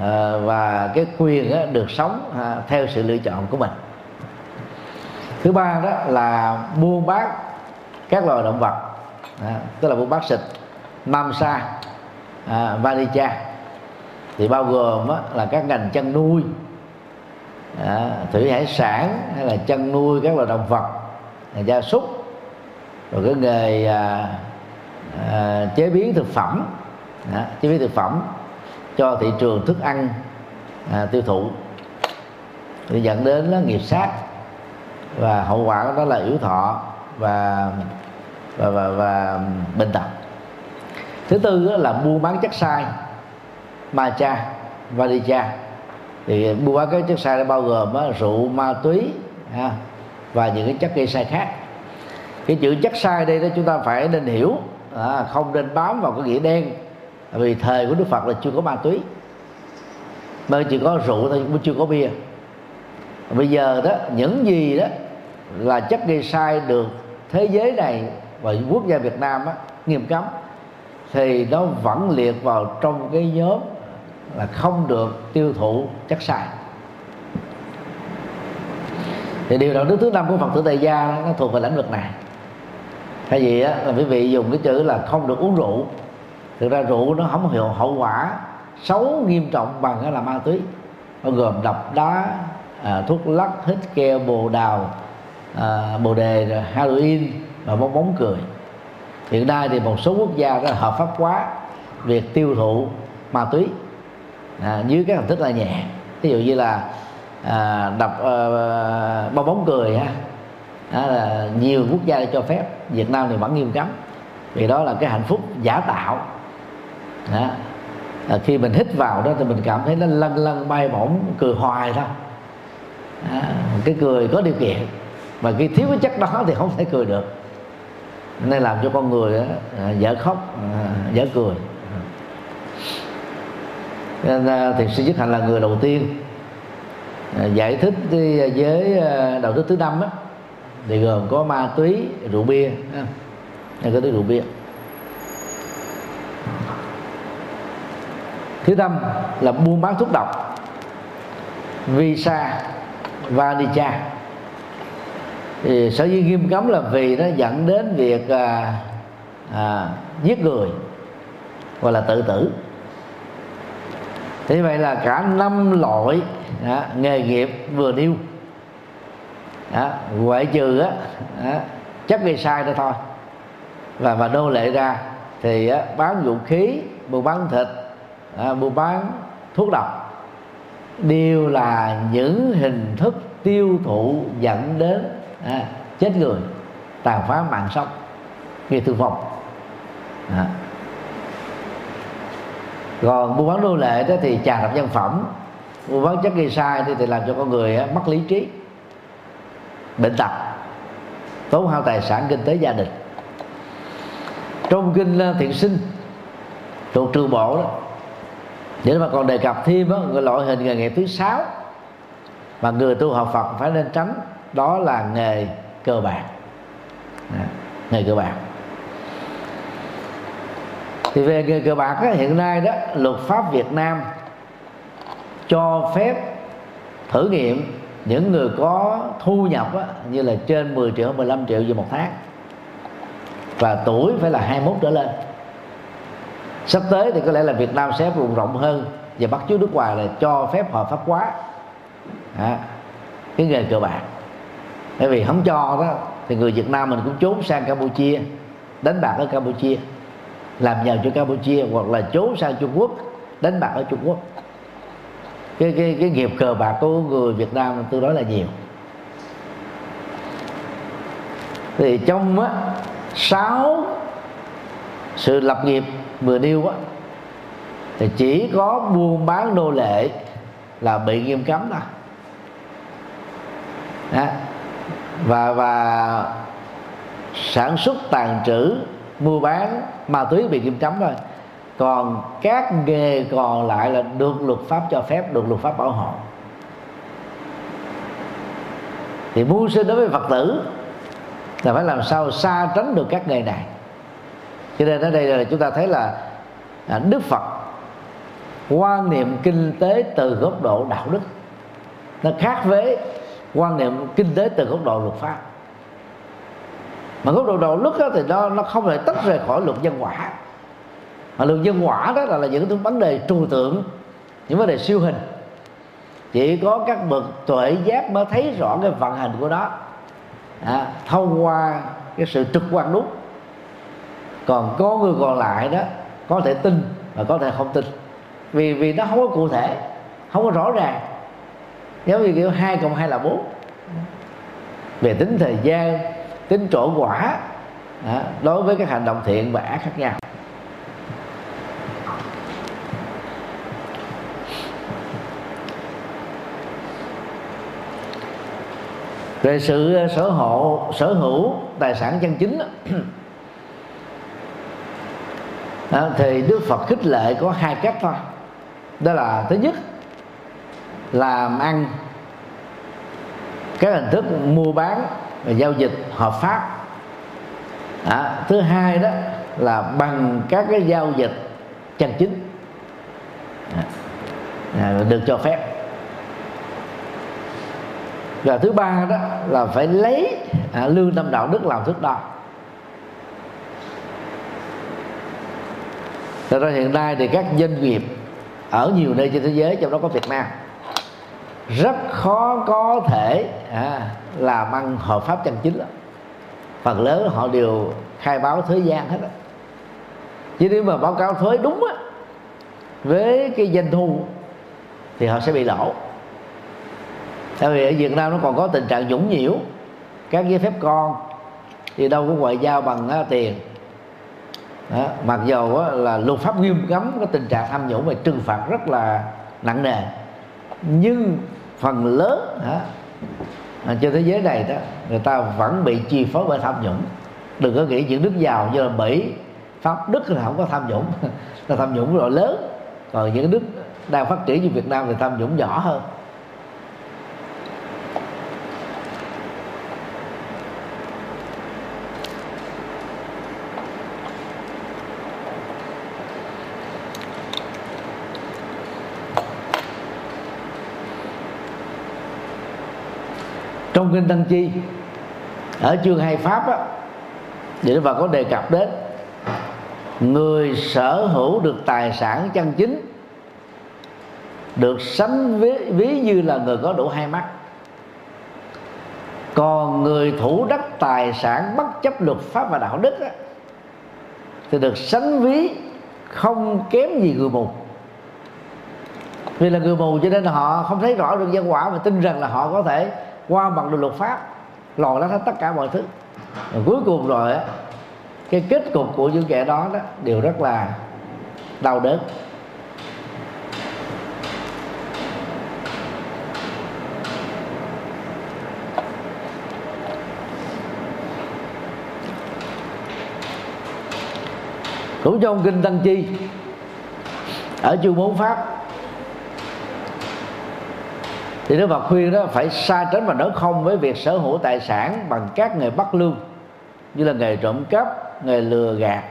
à, và cái quyền á, được sống à, theo sự lựa chọn của mình. Thứ ba đó là buôn bán các loài động vật à, tức là buôn bán thịt mamsa, à, vanicha, thì bao gồm á, là các ngành chăn nuôi à, thủy hải sản hay là chăn nuôi các loài động vật, gia súc, rồi cái nghề à, à, chế biến thực phẩm, à, chế biến thực phẩm cho thị trường thức ăn à, tiêu thụ, thì dẫn đến nó nghiệp sát và hậu quả đó là yếu thọ và và và, và bệnh tật. Thứ tư là buôn bán chất sai, ma cha, vanicha, thì buôn bán các chất sai bao gồm á, rượu, ma túy ha, và những cái chất gây sai khác. Cái chữ chất sai đây đó chúng ta phải nên hiểu, à, không nên bám vào cái nghĩa đen. Vì thời của Đức Phật là chưa có ma túy, mà chỉ có rượu thôi, cũng chưa có bia. Bây giờ đó những gì đó là chất gây sai được thế giới này và quốc gia Việt Nam á, nghiêm cấm, thì nó vẫn liệt vào trong cái nhóm là không được tiêu thụ chất sai. Thì điều đạo đức thứ năm của Phật tử tại gia nó thuộc về lĩnh vực này. Tại vì á, là quý vị dùng cái chữ là không được uống rượu, thực ra rượu nó không hiểu hậu quả xấu nghiêm trọng bằng cái là ma túy, bao gồm độc đá, à, thuốc lắc, hít keo, bồ đào, à, bồ đề, heroin và bong bóng cười. Hiện nay thì một số quốc gia đã hợp pháp hóa việc tiêu thụ ma túy à, dưới các hình thức là nhẹ, ví dụ như là à, đập à, bong bóng cười ha, đó là nhiều quốc gia đã cho phép, Việt Nam thì vẫn nghiêm cấm. Vì đó là cái hạnh phúc giả tạo đó. À, khi mình hít vào đó thì mình cảm thấy nó lăn lăn bay bổng, cười hoài thôi đó. Cái cười có điều kiện, mà khi thiếu cái chất đó thì không thể cười được, nên làm cho con người đó, à, dở khóc, à, dở cười. Nên à, thì sư Nhất Hạnh là người đầu tiên à, giải thích cái giới đạo đức thứ năm á, thì gồm có ma túy, rượu bia đó. Nên có tới rượu bia. Thứ năm là buôn bán thuốc độc, visa, vanicha. Thì sở dĩ nghiêm cấm là vì nó dẫn đến việc à, à, giết người hoặc là tự tử. Thế vậy là cả năm loại đó, nghề nghiệp vừa nêu, ngoại trừ á, đó, chắc gây sai đó thôi. Và và nô lệ ra thì á, bán vũ khí, buôn bán thịt, à, buôn bán thuốc độc đều là những hình thức tiêu thụ dẫn đến à, chết người, tàn phá mạng sống, gây thương vong. À. Còn buôn bán nô lệ đó thì trà đạp nhân phẩm, buôn bán chất gây sai thì, thì làm cho con người á, mất lý trí, bệnh tật, tốn hao tài sản kinh tế gia đình. Trong kinh Thiện Sinh thuộc Trường Bộ đó, để mà còn đề cập thêm đó, người loại hình nghề nghiệp thứ sáu mà người tu học Phật phải nên tránh, đó là nghề cờ bạc. Đó, nghề cờ bạc. Thì về nghề cờ bạc đó, hiện nay đó luật pháp Việt Nam cho phép thử nghiệm những người có thu nhập á, như là trên mười triệu, mười lăm triệu về một tháng, và tuổi phải là hai mươi mốt trở lên. Sắp tới thì có lẽ là Việt Nam sẽ rộng rộng hơn và bắt chước nước ngoài là cho phép hợp pháp hóa à, cái nghề cờ bạc. Bởi vì không cho đó thì người Việt Nam mình cũng trốn sang Campuchia đánh bạc ở Campuchia, làm giàu cho Campuchia, hoặc là trốn sang Trung Quốc đánh bạc ở Trung Quốc. Cái, cái, cái nghiệp cờ bạc của người Việt Nam tôi nói là nhiều. Thì trong á, sáu sự lập nghiệp vừa nêu á, thì chỉ có buôn bán nô lệ là bị nghiêm cấm thôi. Đã. Và và sản xuất, tàn trữ, mua bán ma túy bị nghiêm cấm thôi. Còn các nghề còn lại là được luật pháp cho phép, được luật pháp bảo hộ. Thì mưu sinh đối với Phật tử là phải làm sao xa tránh được các nghề này. Cho nên ở đây là chúng ta thấy là Đức Phật quan niệm kinh tế từ góc độ đạo đức, nó khác với quan niệm kinh tế từ góc độ luật pháp. Mà góc độ đạo đức đó thì nó, nó không thể tách rời khỏi luật nhân quả. Mà luật nhân quả đó là, là những vấn đề trừu tượng, những vấn đề siêu hình. Chỉ có các bậc tuệ giác mới thấy rõ cái vận hành của nó à, thông qua cái sự trực quan đúng. Còn có người còn lại đó có thể tin và có thể không tin, vì vì nó không có cụ thể, không có rõ ràng. Giống như kiểu hai cộng hai là bốn. Về tính thời gian, tính trổ quả à, đối với các hành động thiện và ác khác nhau. Về sự sở hữu, sở hữu tài sản chân chính đó, thì Đức Phật khích lệ có hai cách thôi. Đó là thứ nhất, làm ăn các hình thức mua bán và giao dịch hợp pháp đó. Thứ hai đó là bằng các cái giao dịch chân chính đó, được cho phép. Và thứ ba đó là phải lấy à, lương tâm đạo đức làm thước đo. Thật ra hiện nay thì các doanh nghiệp ở nhiều nơi trên thế giới, trong đó có Việt Nam, rất khó có thể à, làm ăn hợp pháp chân chính. Phần lớn họ đều khai báo thuế gian hết đó. Chứ nếu mà báo cáo thuế đúng đó, với cái doanh thu thì họ sẽ bị lỗ. Tại vì ở Việt Nam nó còn có tình trạng nhũng nhiễu các giấy phép con, thì đâu có ngoại giao bằng uh, tiền đó. Mặc dù uh, là luật pháp nghiêm cấm cái tình trạng tham nhũng và trừng phạt rất là nặng nề, nhưng phần lớn uh, trên thế giới này đó, người ta vẫn bị chi phối bởi tham nhũng. Đừng có nghĩ những nước giàu như là Mỹ, Pháp, Đức là không có tham nhũng. Là tham nhũng rồi lớn. Còn những nước đang phát triển như Việt Nam thì tham nhũng nhỏ hơn. Trong kinh Tăng Chi ở chương hai pháp á, Đức Phật có đề cập đến người sở hữu được tài sản chân chính được sánh ví, ví như là người có đủ hai mắt. Còn người thủ đắc tài sản bất chấp luật pháp và đạo đức á, thì được sánh ví không kém gì người mù. Vì là người mù cho nên họ không thấy rõ được nhân quả và tin rằng là họ có thể qua bằng luật pháp, lòi lách hết tất cả mọi thứ. Và cuối cùng rồi á, cái kết cục của những kẻ đó, đó đều rất là đau đớn. Cũng trong kinh Tăng Chi ở chương bốn pháp thì Đức Phật khuyên đó phải xa tránh và nói không với việc sở hữu tài sản bằng các nghề bất lương, như là nghề trộm cắp, nghề lừa gạt.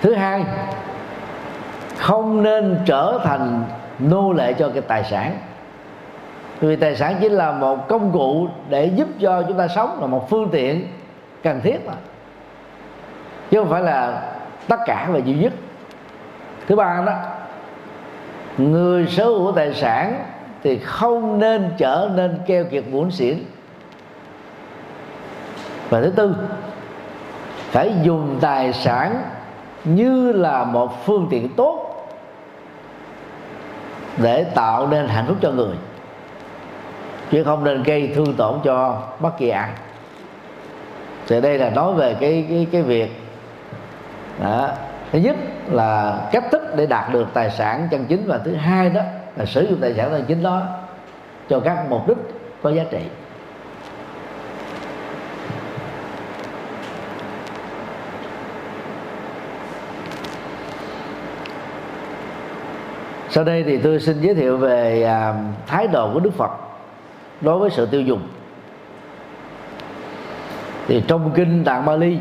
Thứ hai, không nên trở thành nô lệ cho cái tài sản. Vì tài sản chỉ là một công cụ để giúp cho chúng ta sống, là một phương tiện cần thiết mà, chứ không phải là tất cả và duy nhất. Thứ ba đó, người sở hữu tài sản thì không nên trở nên keo kiệt bủn xỉn. Và thứ tư, phải dùng tài sản như là một phương tiện tốt để tạo nên hạnh phúc cho người, chứ không nên gây thương tổn cho bất kỳ ai. Thì đây là nói về cái cái cái việc đó. Thứ nhất là cách thức để đạt được tài sản chân chính, và thứ hai đó là sử dụng tài sản chân chính đó cho các mục đích có giá trị. Sau đây thì tôi xin giới thiệu về à, thái độ của Đức Phật đối với sự tiêu dùng. Thì trong kinh Tạng Bali,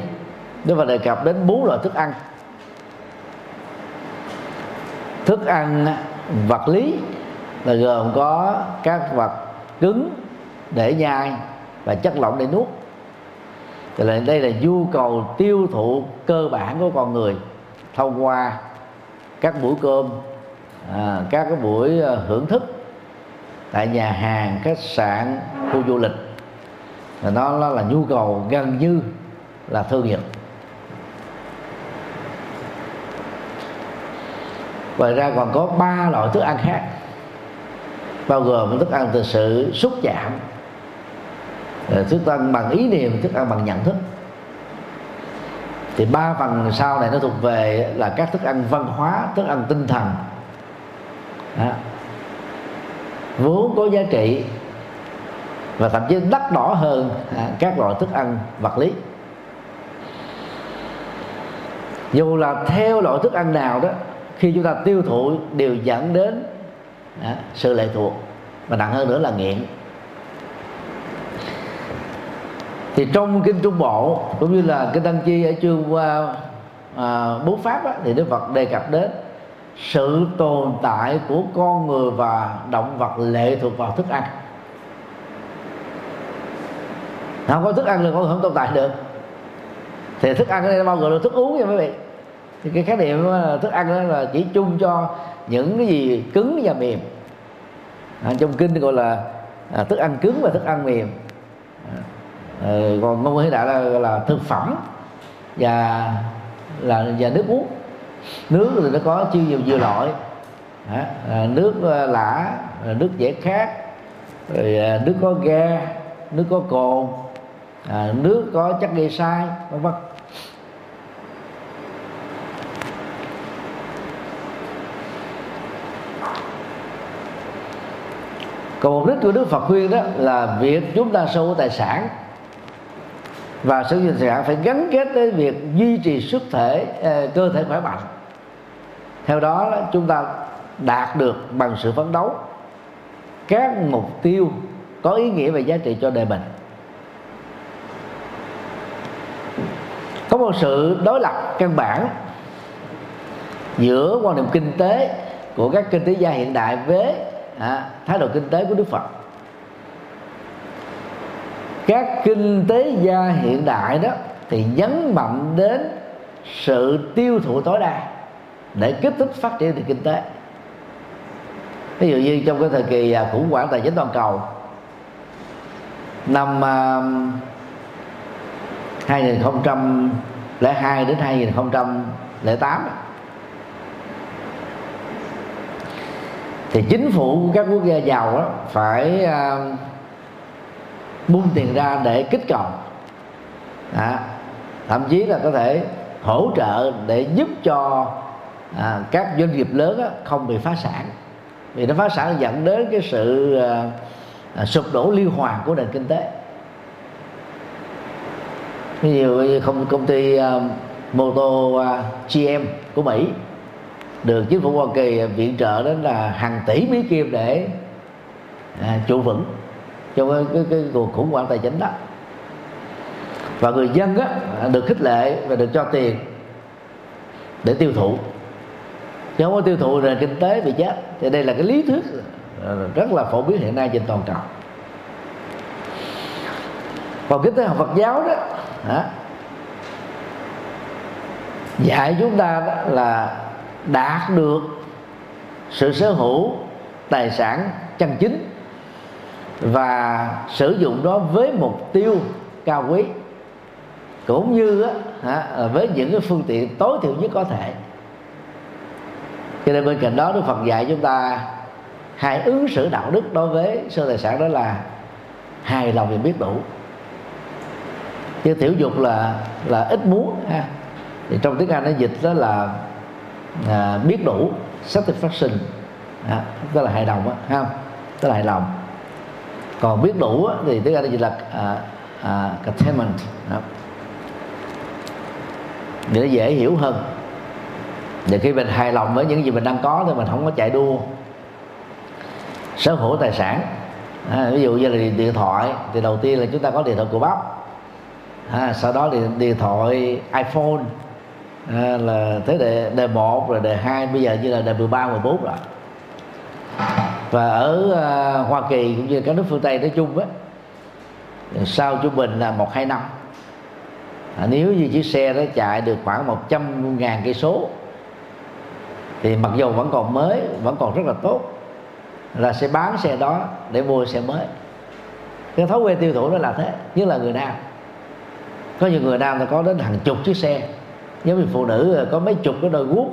Đức Phật đề cập đến bốn loại thức ăn: thức ăn vật lý là gồm có các vật cứng để nhai và chất lỏng để nuốt. Thì là đây là nhu cầu tiêu thụ cơ bản của con người thông qua các buổi cơm, à, các cái buổi hưởng thức tại nhà hàng, khách sạn, khu du lịch. Nó, nó là nhu cầu gần như là thương hiệu. Ngoài ra còn có ba loại thức ăn khác, bao gồm thức ăn từ sự xúc chạm, thức ăn bằng ý niệm, thức ăn bằng nhận thức. Thì ba phần sau này nó thuộc về là các thức ăn văn hóa, thức ăn tinh thần đó, vốn có giá trị và thậm chí đắt đỏ hơn à, các loại thức ăn vật lý. Dù là theo loại thức ăn nào đó, khi chúng ta tiêu thụ đều dẫn đến à, sự lệ thuộc, và nặng hơn nữa là nghiện. Thì trong kinh Trung Bộ cũng như là kinh Tăng Chi ở chương à, bốn pháp đó, thì Đức Phật đề cập đến sự tồn tại của con người và động vật lệ thuộc vào thức ăn. Không có thức ăn là con người không tồn tại được. Thì thức ăn ở đây là bao gồm là thức uống nha quý vị. Thì cái khái niệm thức ăn đó là chỉ chung cho những cái gì cứng và mềm. À, trong kinh gọi là à, thức ăn cứng và thức ăn mềm. À, còn ngôn ngữ hiện đại là, là thực phẩm và là và nước uống. Nước thì nó có chưa nhiều nhiều loại. À, nước lã, nước dẻ khát, rồi nước có ga, nước có cồn, à, nước có chất gây sai, vân vân. Còn mục đích của Đức Phật khuyên đó là việc chúng ta sở hữu tài sản và sử dụng tài sản phải gắn kết với việc duy trì sức thể, cơ thể khỏe mạnh. Theo đó chúng ta đạt được bằng sự phấn đấu các mục tiêu có ý nghĩa về giá trị cho đời mình. Có một sự đối lập căn bản giữa quan niệm kinh tế của các kinh tế gia hiện đại với à, thái độ kinh tế của Đức Phật. Các kinh tế gia hiện đại đó thì nhấn mạnh đến sự tiêu thụ tối đa để kích thích phát triển nền kinh tế. Ví dụ như trong cái thời kỳ khủng hoảng tài chính toàn cầu năm uh, hai nghìn không trăm lẻ hai đến hai nghìn không trăm lẻ tám, thì chính phủ các quốc gia giàu đó phải uh, bung tiền ra để kích cầu, à, thậm chí là có thể hỗ trợ để giúp cho à, các doanh nghiệp lớn đó không bị phá sản. Vì nó phá sản dẫn đến cái sự uh, À, sụp đổ liên hoàn của nền kinh tế. Ví dụ không công ty uh, mô tô uh, giê em của Mỹ được chính phủ Hoa Kỳ viện trợ đến là hàng tỷ Mỹ kim để uh, trụ vững trong cái, cái, cái cuộc khủng hoảng tài chính đó. Và người dân á, được khích lệ và được cho tiền để tiêu thụ. chứ không có tiêu thụ nền kinh tế bị chết. Thì đây là cái lý thuyết rất là phổ biến hiện nay trên toàn cầu. Còn kinh tế học Phật giáo đó hả, dạy chúng ta đó là đạt được sự sở hữu tài sản chân chính và sử dụng đó với mục tiêu cao quý, cũng như á, hả, với những cái phương tiện tối thiểu nhất có thể. Cho nên bên cạnh đó Đức Phật dạy chúng ta hãy ứng xử đạo đức đối với sơ tài sản, đó là hài lòng và biết đủ. Chứ tiểu dục là là ít muốn ha, thì trong tiếng Anh nó dịch đó là à, biết đủ, satisfaction, à, tức là hài lòng á, ha, tức là hài lòng. Còn biết đủ á, thì tiếng Anh nó dịch là à, à, contentment, để nó dễ hiểu hơn. Để khi mình hài lòng với những gì mình đang có thì mình không có chạy đua sở hữu tài sản. À, ví dụ như là điện thoại, thì đầu tiên là chúng ta có điện thoại của bắp, à, sau đó thì điện thoại iPhone à, là thế đề đề một rồi đề hai, bây giờ như là đề mười ba, mười bốn rồi. Và ở uh, Hoa Kỳ cũng như các nước phương Tây nói chung á, sau trung bình là một hai năm. À, nếu như chiếc xe đó chạy được khoảng một trăm ngàn cây số thì mặc dù vẫn còn mới, vẫn còn rất là tốt, là sẽ bán xe đó để mua xe mới. Cái thói quen tiêu thụ nó là thế, nhất là người nam. Có nhiều người nam là có đến hàng chục chiếc xe, giống như phụ nữ có mấy chục cái đôi guốc,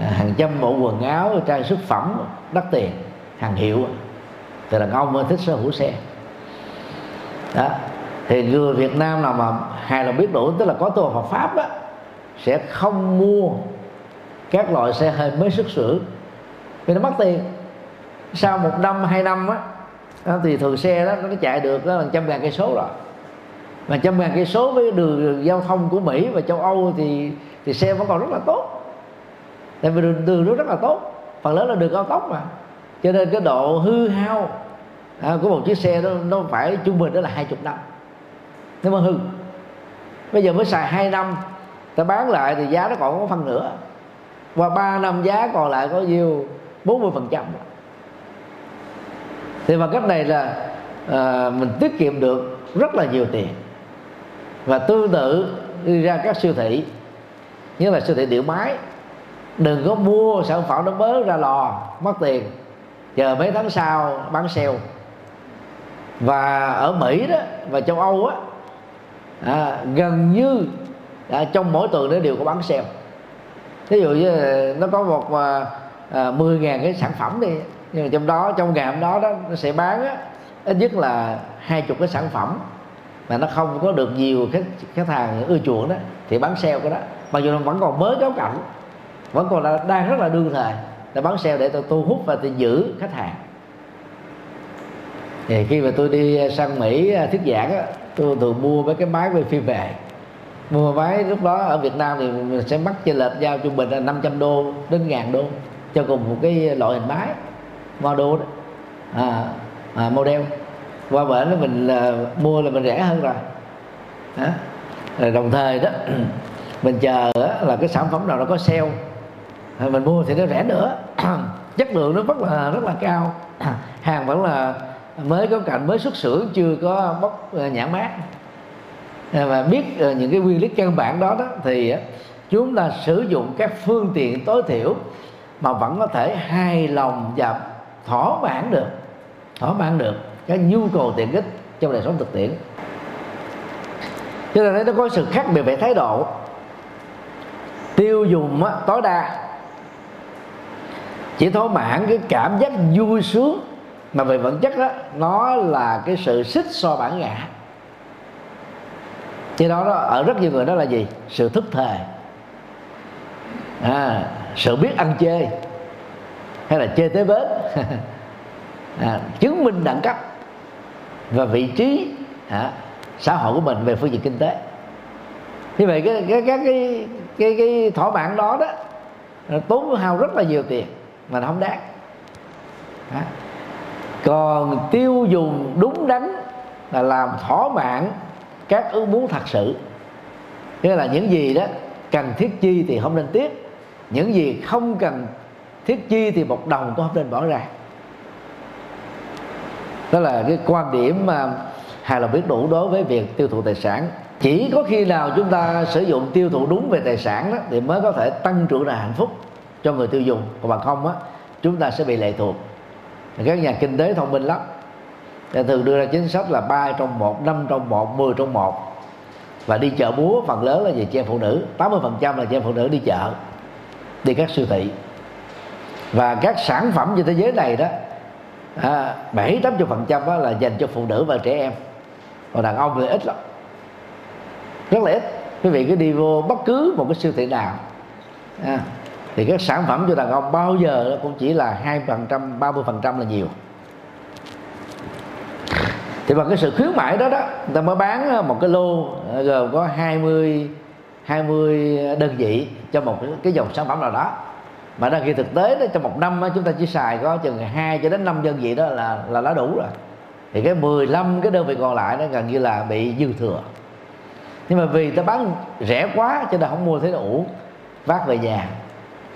hàng trăm bộ quần áo, trang sức phẩm đắt tiền, hàng hiệu. Thì đàn ông mới thích sở hữu xe đó. Thì người Việt Nam nào mà hài lòng biết đủ, tức là có tu Phật pháp đó, sẽ không mua các loại xe hơi mới xuất xưởng vì nó mất tiền. Sau một năm hai năm á, thì thường xe đó nó chạy được đó là trăm ngàn cây số rồi. Mà trăm ngàn cây số với đường, đường giao thông của Mỹ và châu Âu thì thì xe vẫn còn rất là tốt, tại vì đường đường nó rất là tốt, phần lớn là đường cao tốc mà. Cho nên cái độ hư hao à, của một chiếc xe đó, nó phải trung bình đó là hai chục năm nếu mà hư. Bây giờ mới xài hai năm ta bán lại thì giá nó còn có phân nữa, qua ba năm giá còn lại có nhiêu bốn mươi phần trăm. Thì bằng cách này là à, mình tiết kiệm được rất là nhiều tiền. Và tương tự đi ra các siêu thị, như là siêu thị điện máy, đừng có mua sản phẩm nó mới ra lò mất tiền, chờ mấy tháng sau bán sale. Và ở Mỹ đó và châu Âu á, à, gần như à, trong mỗi tuần nó đều có bán sale. Ví dụ như nó có một à, mười ngàn cái sản phẩm đi, nhưng mà trong đó, trong ngày hôm đó, đó nó sẽ bán á, ít nhất là hai chục cái sản phẩm mà nó không có được nhiều khách khách hàng ưa chuộng đó, thì bán sale cái đó, mặc dù nó vẫn còn mới cáo cảnh, vẫn còn là đang rất là đương thời, là bán sale để tôi thu hút và tôi giữ khách hàng. Thì khi mà tôi đi sang Mỹ thuyết giảng á, tôi thường mua mấy cái máy quay phim về. Mua máy lúc đó ở Việt Nam thì mình sẽ mắc chênh lệch giao trung bình là năm trăm đô đến ngàn đô cho cùng một cái loại hình máy model đó. À, à, model qua bển đó mình là, mua là mình rẻ hơn rồi. À, rồi đồng thời đó mình chờ đó, là cái sản phẩm nào nó có sale rồi mình mua thì nó rẻ nữa. Chất lượng nó rất là rất là cao, hàng vẫn là mới có cạnh, mới xuất xưởng, chưa có bóc nhãn mác. Và biết những cái nguyên lý căn bản đó, đó thì chúng ta sử dụng các phương tiện tối thiểu mà vẫn có thể hài lòng và thỏa mãn được thỏa mãn được cái nhu cầu tiện ích trong đời sống thực tiễn. Cho nên thấy nó có sự khác biệt về thái độ tiêu dùng á, tối đa chỉ thỏa mãn cái cảm giác vui sướng, mà về bản chất đó nó là cái sự xích so bản ngã. Chứ đó, đó ở rất nhiều người đó là gì? Sự thức thời, à, sự biết ăn chơi, hay là chơi tới bến, à, chứng minh đẳng cấp và vị trí à, xã hội của mình về phương diện kinh tế. Như vậy cái cái cái cái, cái, cái thỏa mãn đó đó tốn hao rất là nhiều tiền mà nó không đáng. À, còn tiêu dùng đúng đắn là làm thỏa mãn các ước muốn thật sự, nghĩa là những gì đó cần thiết chi thì không nên tiếc, Những gì không cần thiết chi thì một đồng cũng không nên bỏ ra. Đó là cái quan điểm mà hài lòng biết đủ đối với việc tiêu thụ tài sản. Chỉ có khi nào chúng ta sử dụng tiêu thụ đúng về tài sản đó thì mới có thể tăng trưởng là hạnh phúc cho người tiêu dùng. Còn bằng không á, chúng ta sẽ bị lệ thuộc. Các nhà kinh tế thông minh lắm, để thường đưa ra chính sách là ba trong một, năm trong một, mười trong một. Và đi chợ búa phần lớn là về chị em phụ nữ, tám mươi phần trăm là chị em phụ nữ đi chợ, đi các siêu thị. Và các sản phẩm trên thế giới này đó, bảy tám mươi phần trăm là dành cho phụ nữ và trẻ em. Còn đàn ông thì ít lắm, rất là ít. Quý vị cứ đi vô bất cứ một cái siêu thị nào à, thì các sản phẩm cho đàn ông bao giờ cũng chỉ là hai phần trăm, ba mươi phần trăm là nhiều. Thì bằng cái sự khuyến mãi đó đó, người ta mới bán một cái lô gồm có hai mươi đơn vị cho một cái dòng sản phẩm nào đó. Mà đăng ký thực tế đó, trong một năm đó, chúng ta chỉ xài có chừng hai cho đến năm đơn vị đó là là đã đủ rồi. Thì cái mười lăm cái đơn vị còn lại nó gần như là bị dư thừa. Nhưng mà vì ta bán rẻ quá cho nên không mua, thế là ủ vác về nhà.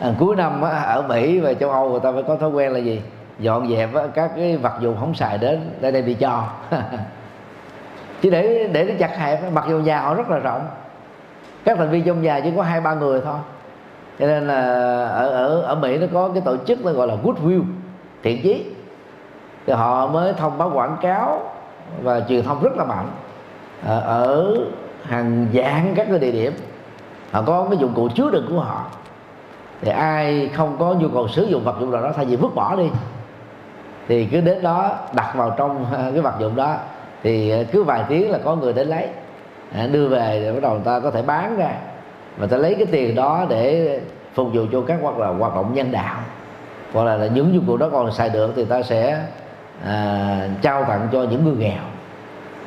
À, cuối năm á, ở Mỹ và châu Âu người ta phải có thói quen là gì? Dọn dẹp á, các cái vật dụng không xài đến đây đây bị cho. Chứ để để nó chặt hẹp, mặc dù nhà họ rất là rộng, các thành viên trong nhà chỉ có hai ba người thôi. Cho nên là ở ở ở Mỹ nó có cái tổ chức nó gọi là Goodwill, thiện chí, thì họ mới thông báo quảng cáo và truyền thông rất là mạnh ở, ở hàng vạn các cái địa điểm. Họ có cái dụng cụ chứa đựng của họ, thì ai không có nhu cầu sử dụng vật dụng nào đó thay vì vứt bỏ đi thì cứ đến đó đặt vào trong cái vật dụng đó, thì cứ vài tiếng là có người đến lấy, đưa về để bắt đầu người ta có thể bán ra và ta lấy cái tiền đó để phục vụ cho các hoặc là hoạt động nhân đạo, hoặc là, là những dụng cụ đó còn xài được thì ta sẽ à, trao tặng cho những người nghèo,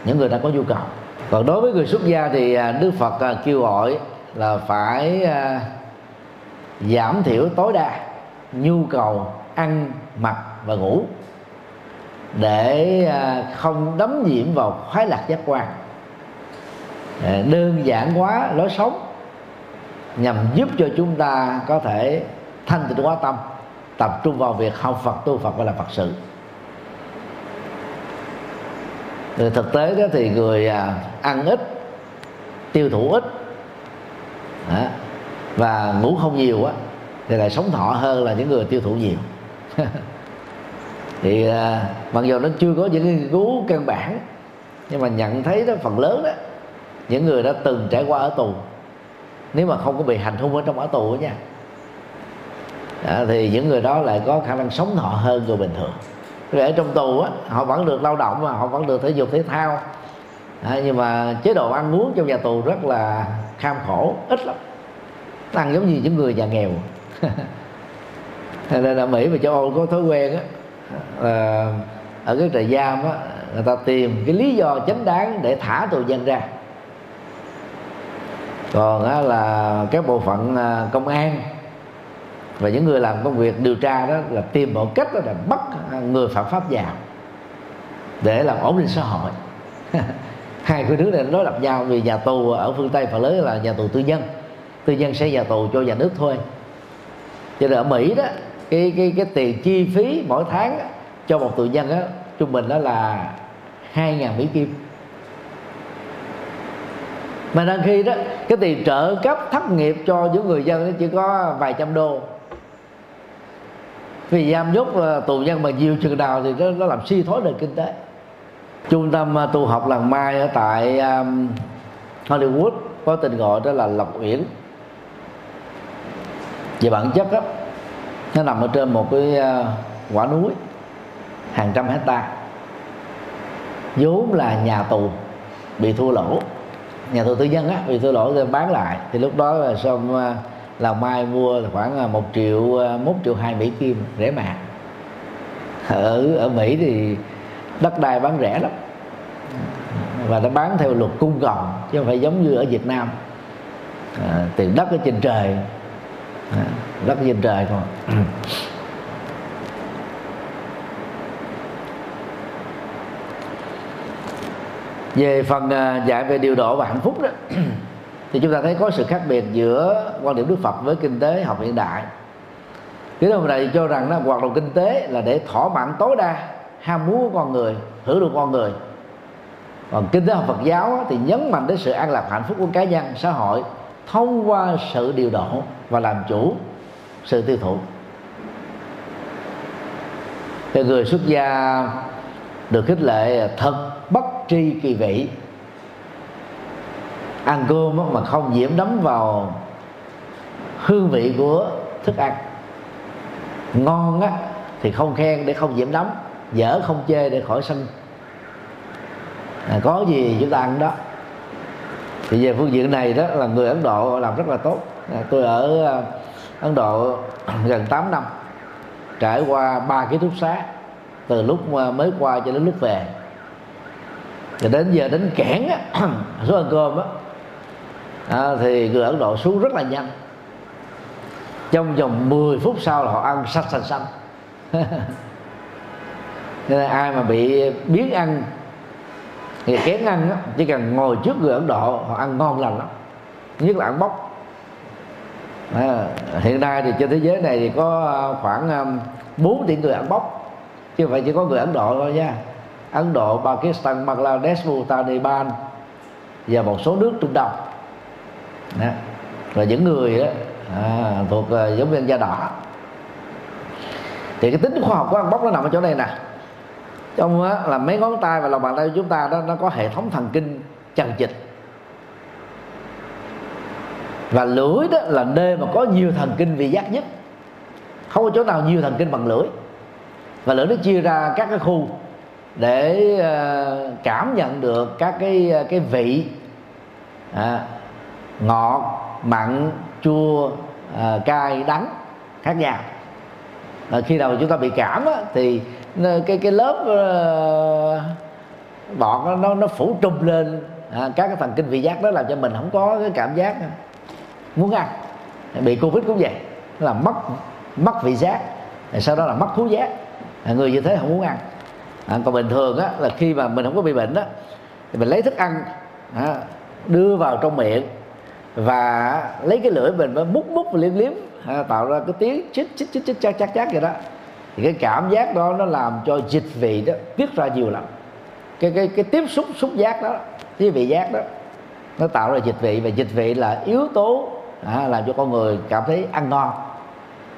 những người đã có nhu cầu. Còn đối với người xuất gia thì Đức Phật kêu gọi là phải à, giảm thiểu tối đa nhu cầu ăn, mặc và ngủ để à, không đắm nhiễm vào khoái lạc giác quan, à, đơn giản quá lối sống, nhằm giúp cho chúng ta có thể thanh tịnh hóa tâm, tập trung vào việc học Phật, tu Phật và làm Phật sự. Từ thực tế đó thì người ăn ít, tiêu thụ ít đó, và ngủ không nhiều á, thì lại sống thọ hơn là những người tiêu thụ nhiều. Thì mặc dù nó chưa có những nghiên cứu căn bản, nhưng mà nhận thấy đó phần lớn đó, những người đã từng trải qua ở tù, nếu mà không có bị hành hung ở trong ở tù nha, à, thì những người đó lại có khả năng sống thọ hơn người bình thường. Vì ở trong tù á, họ vẫn được lao động mà họ vẫn được thể dục thể thao, à, nhưng mà chế độ ăn uống trong nhà tù rất là kham khổ, ít lắm, ăn giống như những người nhà nghèo. Nên là Mỹ và châu Âu có thói quen á, à, ở cái trại giam á, người ta tìm cái lý do chính đáng để thả tù nhân ra. Còn á, là các bộ phận công an và những người làm công việc điều tra đó là tìm mọi cách đó là bắt người phạm pháp vào để làm ổn định xã hội. Hai cái đứa này nó đối lập nhau, vì nhà tù ở phương Tây phần lớn là nhà tù tư nhân, tư nhân sẽ nhà tù cho nhà nước thuê. Cho nên ở Mỹ đó, cái cái cái tiền chi phí mỗi tháng đó, cho một tù nhân đó, trung bình đó là hai ngàn Mỹ kim. Mà đăng khi đó cái tiền trợ cấp thất nghiệp cho những người dân chỉ có vài trăm đô. Vì giam nhốt tù nhân mà nhiều chừng nào thì nó, nó làm suy thoái nền kinh tế. Trung tâm tu học làng Mai ở tại um, Hollywood có tên gọi đó là Lộc Uyển. Về bản chất đó, nó nằm ở trên một cái quả núi hàng trăm hectare, vốn là nhà tù bị thua lỗ, nhà tù tư nhân á, vì tôi lỗ tôi bán lại, thì lúc đó là xong là Mai mua là khoảng một triệu một triệu hai Mỹ kim, rẻ mạt. Ở ở Mỹ thì đất đai bán rẻ lắm và nó bán theo luật cung cầu chứ không phải giống như ở Việt Nam, à, tiền đất ở trên trời, à, đất ở trên trời thôi. Về phần dạy về điều độ và hạnh phúc đó thì chúng ta thấy có sự khác biệt giữa quan điểm Đức Phật với kinh tế học hiện đại. Kinh tế học hiện đại cho rằng là hoạt động kinh tế là để thỏa mãn tối đa ham muốn của con người, hưởng được con người. Còn kinh tế học Phật giáo thì nhấn mạnh đến sự an lạc hạnh phúc của cá nhân, xã hội thông qua sự điều độ và làm chủ sự tiêu thụ. Thì người xuất gia được khích lệ thật bất tri kỳ vị, ăn cơm mà không nhiễm đắm vào hương vị của thức ăn, ngon á thì không khen để không nhiễm đắm, dở không chê để khỏi sân. À, có gì chúng ta ăn đó. Thì về phương diện này đó là người Ấn Độ làm rất là tốt. À, tôi ở Ấn Độ gần tám năm, trải qua ba ký túc xá từ lúc mới qua cho đến lúc về. Thì đến giờ đến cảng á, số ăn cơm á, à, thì người Ấn Độ xuống rất là nhanh. Trong vòng mười phút sau là họ ăn sạch sạch sạch. Nên là ai mà bị biếng ăn, người kén ăn đó, chỉ cần ngồi trước người Ấn Độ họ ăn ngon lành lắm, nhất là ăn bốc. À, hiện nay thì trên thế giới này thì có khoảng bốn tỷ người ăn bốc, chứ không phải chỉ có người Ấn Độ thôi nha. Ấn Độ, Pakistan, Bangladesh, Bhutan, Nepal và một số nước Trung Đông. Đó. Rồi những người đó, à, thuộc giống dân da đỏ. Thì cái tính khoa học của ăn bốc nó nằm ở chỗ này nè. Trong đó là mấy ngón tay và lòng bàn tay của chúng ta đó, nó có hệ thống thần kinh chằng chịt, và lưỡi đó là nơi mà có nhiều thần kinh vị giác nhất. Không có chỗ nào nhiều thần kinh bằng lưỡi. Và lưỡi nó chia ra các cái khu để cảm nhận được các cái cái vị à, ngọt, mặn, chua, à, cay, đắng khác nhau. À, khi nào chúng ta bị cảm á, thì cái cái lớp uh, bọt nó nó phủ trùm lên à, các cái thần kinh vị giác đó, làm cho mình không có cái cảm giác muốn ăn. Bị Covid cũng vậy, là mất mất vị giác, sau đó là mất khứu giác. À, người như thế không muốn ăn. À, còn bình thường á, là khi mà mình không có bị bệnh đó, thì mình lấy thức ăn à, đưa vào trong miệng và lấy cái lưỡi mình mới múc múc và liếm liếm, à, tạo ra cái tiếng chích chích chích chích chát chát chát vậy đó. Thì cái cảm giác đó nó làm cho dịch vị đó tiết ra nhiều lắm. Cái cái cái tiếp xúc xúc giác đó, cái vị giác đó, nó tạo ra dịch vị, và dịch vị là yếu tố à, làm cho con người cảm thấy ăn ngon.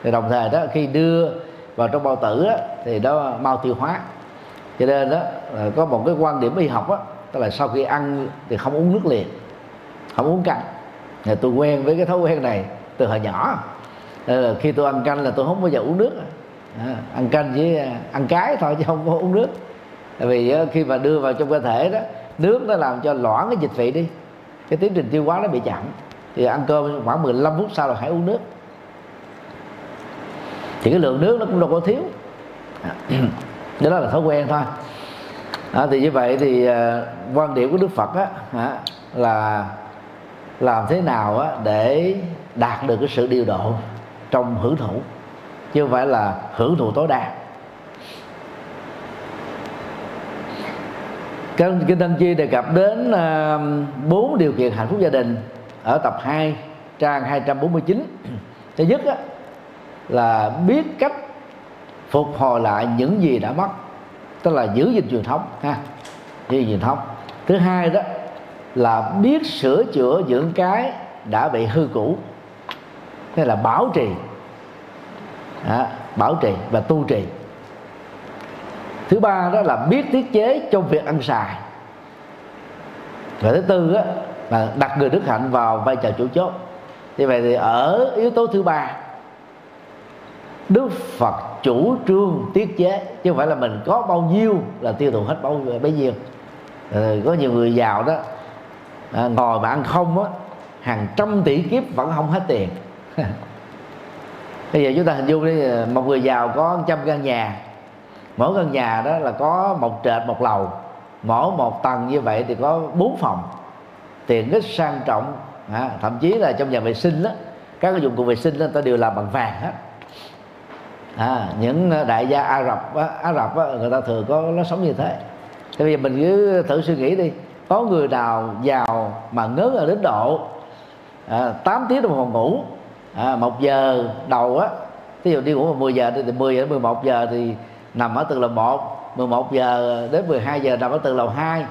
Thì đồng thời đó, khi đưa vào trong bao tử đó, thì nó mau tiêu hóa. Cho nên đó có một cái quan điểm y học á, tức là sau khi ăn thì không uống nước liền, không uống canh. Thì tôi quen với cái thói quen này từ hồi nhỏ. Nên là khi tôi ăn canh là tôi không bao giờ uống nước. À, ăn canh với ăn cái thôi chứ không có uống nước. Tại vì khi mà đưa vào trong cơ thể đó, nước nó làm cho loãng cái dịch vị đi, cái tiến trình tiêu hóa nó bị chậm. Thì ăn cơm khoảng mười lăm phút sau là hãy uống nước. Thì cái lượng nước nó cũng đâu có thiếu. Đó là thói quen thôi. À, thì như vậy thì uh, quan điểm của Đức Phật á, à, là làm thế nào á, để đạt được cái sự điều độ trong hưởng thụ, chứ không phải là hưởng thụ tối đa. Kinh Tăng Chi đề cập đến bốn uh, điều kiện hạnh phúc gia đình ở tập hai trang hai trăm bốn mươi chín. Thứ nhất á, là biết cách phục hồi lại những gì đã mất, tức là giữ gìn truyền thống ha, giữ gìn truyền thống. Thứ hai đó là biết sửa chữa những cái đã bị hư cũ, thế là bảo trì, à, bảo trì và tu trì. Thứ ba đó là biết tiết chế trong việc ăn xài. Và thứ tư đó là đặt người đức hạnh vào vai trò chủ chốt. Như vậy thì ở yếu tố thứ ba, Đức Phật chủ trương tiết chế, chứ không phải là mình có bao nhiêu là tiêu thụ hết bao bấy nhiêu. Ừ, có nhiều người giàu đó à, ngồi mà ăn không á, hàng trăm tỷ kiếp vẫn không hết tiền. Bây giờ chúng ta hình dung đi, một người giàu có trăm căn nhà, mỗi căn nhà đó là có một trệt một lầu, mỗi một tầng như vậy thì có bốn phòng, tiện ích sang trọng, à, thậm chí là trong nhà vệ sinh đó, các cái dụng cụ vệ sinh đó ta đều làm bằng vàng hết. À, những đại gia Ả Rập á, Ả Rập á, người ta thường có nó sống như thế. Thế bây giờ mình cứ thử suy nghĩ đi, có người nào giàu mà ngớ ở đến độ à, tám tiếng đồng hồ ngủ, à, một giờ đầu á, ví dụ đi ngủ vào mười giờ thì mười giờ đến mười một giờ thì nằm ở tầng lầu một, mười một giờ đến mười hai giờ nằm ở tầng lầu hai,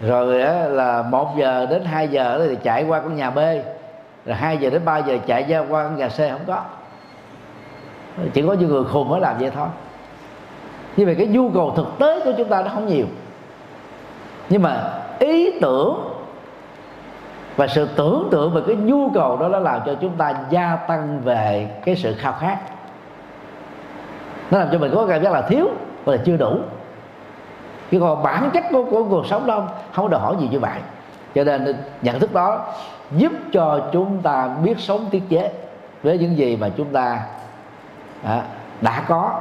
rồi á, là một giờ đến hai giờ thì chạy qua con nhà B, rồi hai giờ đến ba giờ chạy ra qua con nhà C. Không có, chỉ có những người khùng mới làm vậy thôi. Như vậy cái nhu cầu thực tế của chúng ta nó không nhiều, nhưng mà ý tưởng và sự tưởng tượng về cái nhu cầu đó nó làm cho chúng ta gia tăng về cái sự khao khát. Nó làm cho mình có cảm giác là thiếu hoặc là chưa đủ. Chứ còn bản chất của, của cuộc sống đó không đòi hỏi gì như vậy. Cho nên nhận thức đó giúp cho chúng ta biết sống tiết chế với những gì mà chúng ta à, đã có,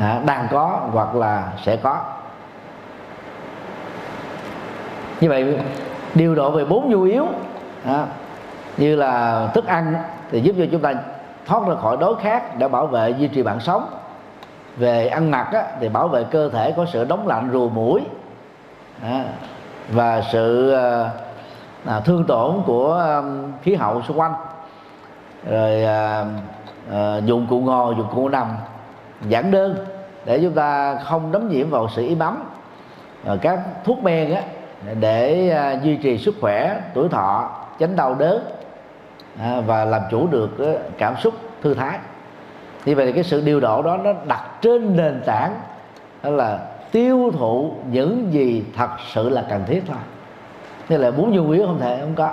à, đang có hoặc là sẽ có. Như vậy điều độ về bốn nhu yếu à, như là thức ăn thì giúp cho chúng ta thoát ra khỏi đói khát để bảo vệ duy trì mạng sống. Về ăn mặc á, thì bảo vệ cơ thể có sự đóng lạnh rùa mũi à, và sự à, thương tổn của à, khí hậu xung quanh. Rồi à, à, dụng cụ ngồi, dụng cụ nằm giản đơn để chúng ta không đấm nhiễm vào sự y bấm. Rồi các thuốc men á, để à, duy trì sức khỏe, tuổi thọ, tránh đau đớn à, và làm chủ được à, cảm xúc thư thái. Như vậy thì cái sự điều độ đó nó đặt trên nền tảng đó là tiêu thụ những gì thật sự là cần thiết thôi. Thế là muốn nhu yếu không thể không có.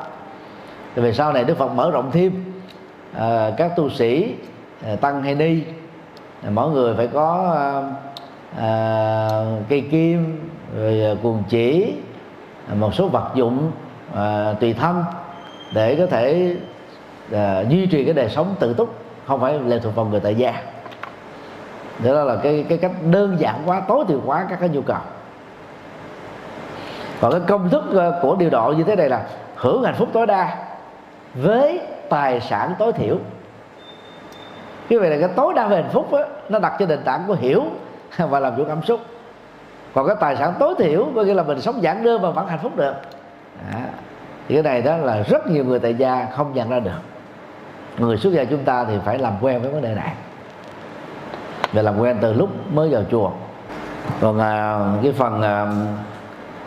Thì về sau này Đức Phật mở rộng thêm à, các tu sĩ à, tăng hay ni à, mỗi người phải có à, à, cây kim, rồi à, cuồng chỉ, một số vật dụng à, tùy thân để có thể à, duy trì cái đời sống tự túc, không phải lệ thuộc vào người tại gia. Đó là cái cái cách đơn giản quá, tối thiểu hóa các cái nhu cầu. Còn cái công thức của điều độ như thế này là hưởng hạnh phúc tối đa với tài sản tối thiểu. Như vậy là cái tối đa về hạnh phúc đó, nó đặt trên nền tảng của hiểu và làm chủ cảm xúc. Còn cái tài sản tối thiểu có nghĩa là mình sống giản đơn mà vẫn hạnh phúc được. Đó. Thì cái này đó là rất nhiều người tại gia không nhận ra được. Người xuất gia chúng ta thì phải làm quen với vấn đề này, và làm quen từ lúc mới vào chùa. Còn à, cái phần à,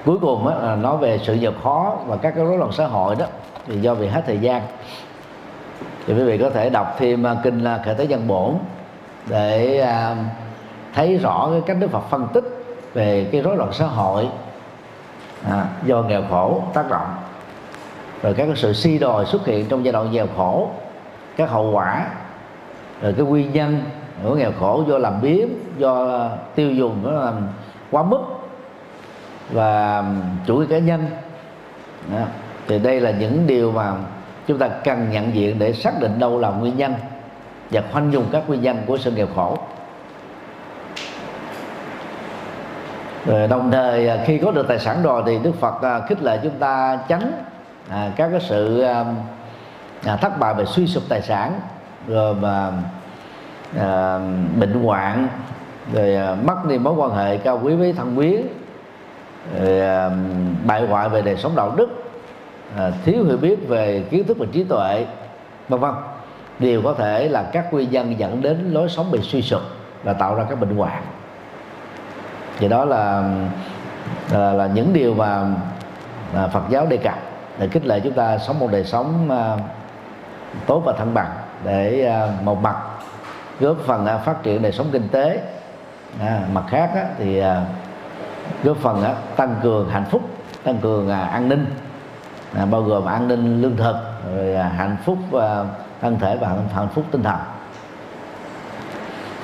cuối cùng á, là nói về sự nghèo khó và các cái rối loạn xã hội đó, thì do vì hết thời gian thì quý vị có thể đọc thêm à, kinh à, Khởi Thế Văn Bổn để à, thấy rõ cái cách Đức Phật phân tích về cái rối loạn xã hội à, do nghèo khổ tác động, rồi các cái sự suy đồi xuất hiện trong giai đoạn nghèo khổ, các hậu quả, rồi cái nguyên nhân của nghèo khổ do làm biếng, do tiêu dùng nó làm quá mức và chủ nghĩa cá nhân. Đó. Thì đây là những điều mà chúng ta cần nhận diện để xác định đâu là nguyên nhân và khoanh vùng các nguyên nhân của sự nghèo khổ. Rồi đồng thời khi có được tài sản rồi thì Đức Phật khích lệ chúng ta tránh à, các cái sự à, thất bại về suy sụp tài sản, rồi mà à, bệnh hoạn, rồi à, mất đi mối quan hệ cao quý với thân quyến, rồi à, bại hoại về đời sống đạo đức, à, thiếu hiểu biết về kiến thức và trí tuệ, vân vân, đều có thể là các nguyên nhân dẫn đến lối sống bị suy sụp và tạo ra các bệnh hoạn. Thì đó là là, là những điều mà à, Phật giáo đề cập để khích lệ chúng ta sống một đời sống à, tốt và thăng bằng, để à, một mặt góp phần à, phát triển đời sống kinh tế, à, mặt khác á, thì à, góp phần á, tăng cường hạnh phúc, tăng cường à, an ninh, à, bao gồm an ninh lương thực, rồi à, hạnh phúc à, thân thể và hạnh phúc tinh thần.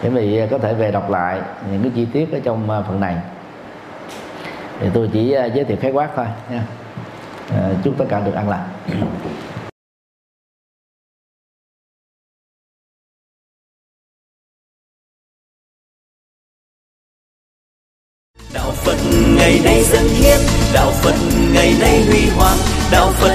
Thì mình có thể về đọc lại những cái chi tiết ở trong phần này, thì tôi chỉ à, giới thiệu khái quát thôi nha. À, chúc tất cả được an lành. Đạo Phật ngày nay dân hiến, đạo Phật ngày nay huy hoàng, đạo Phật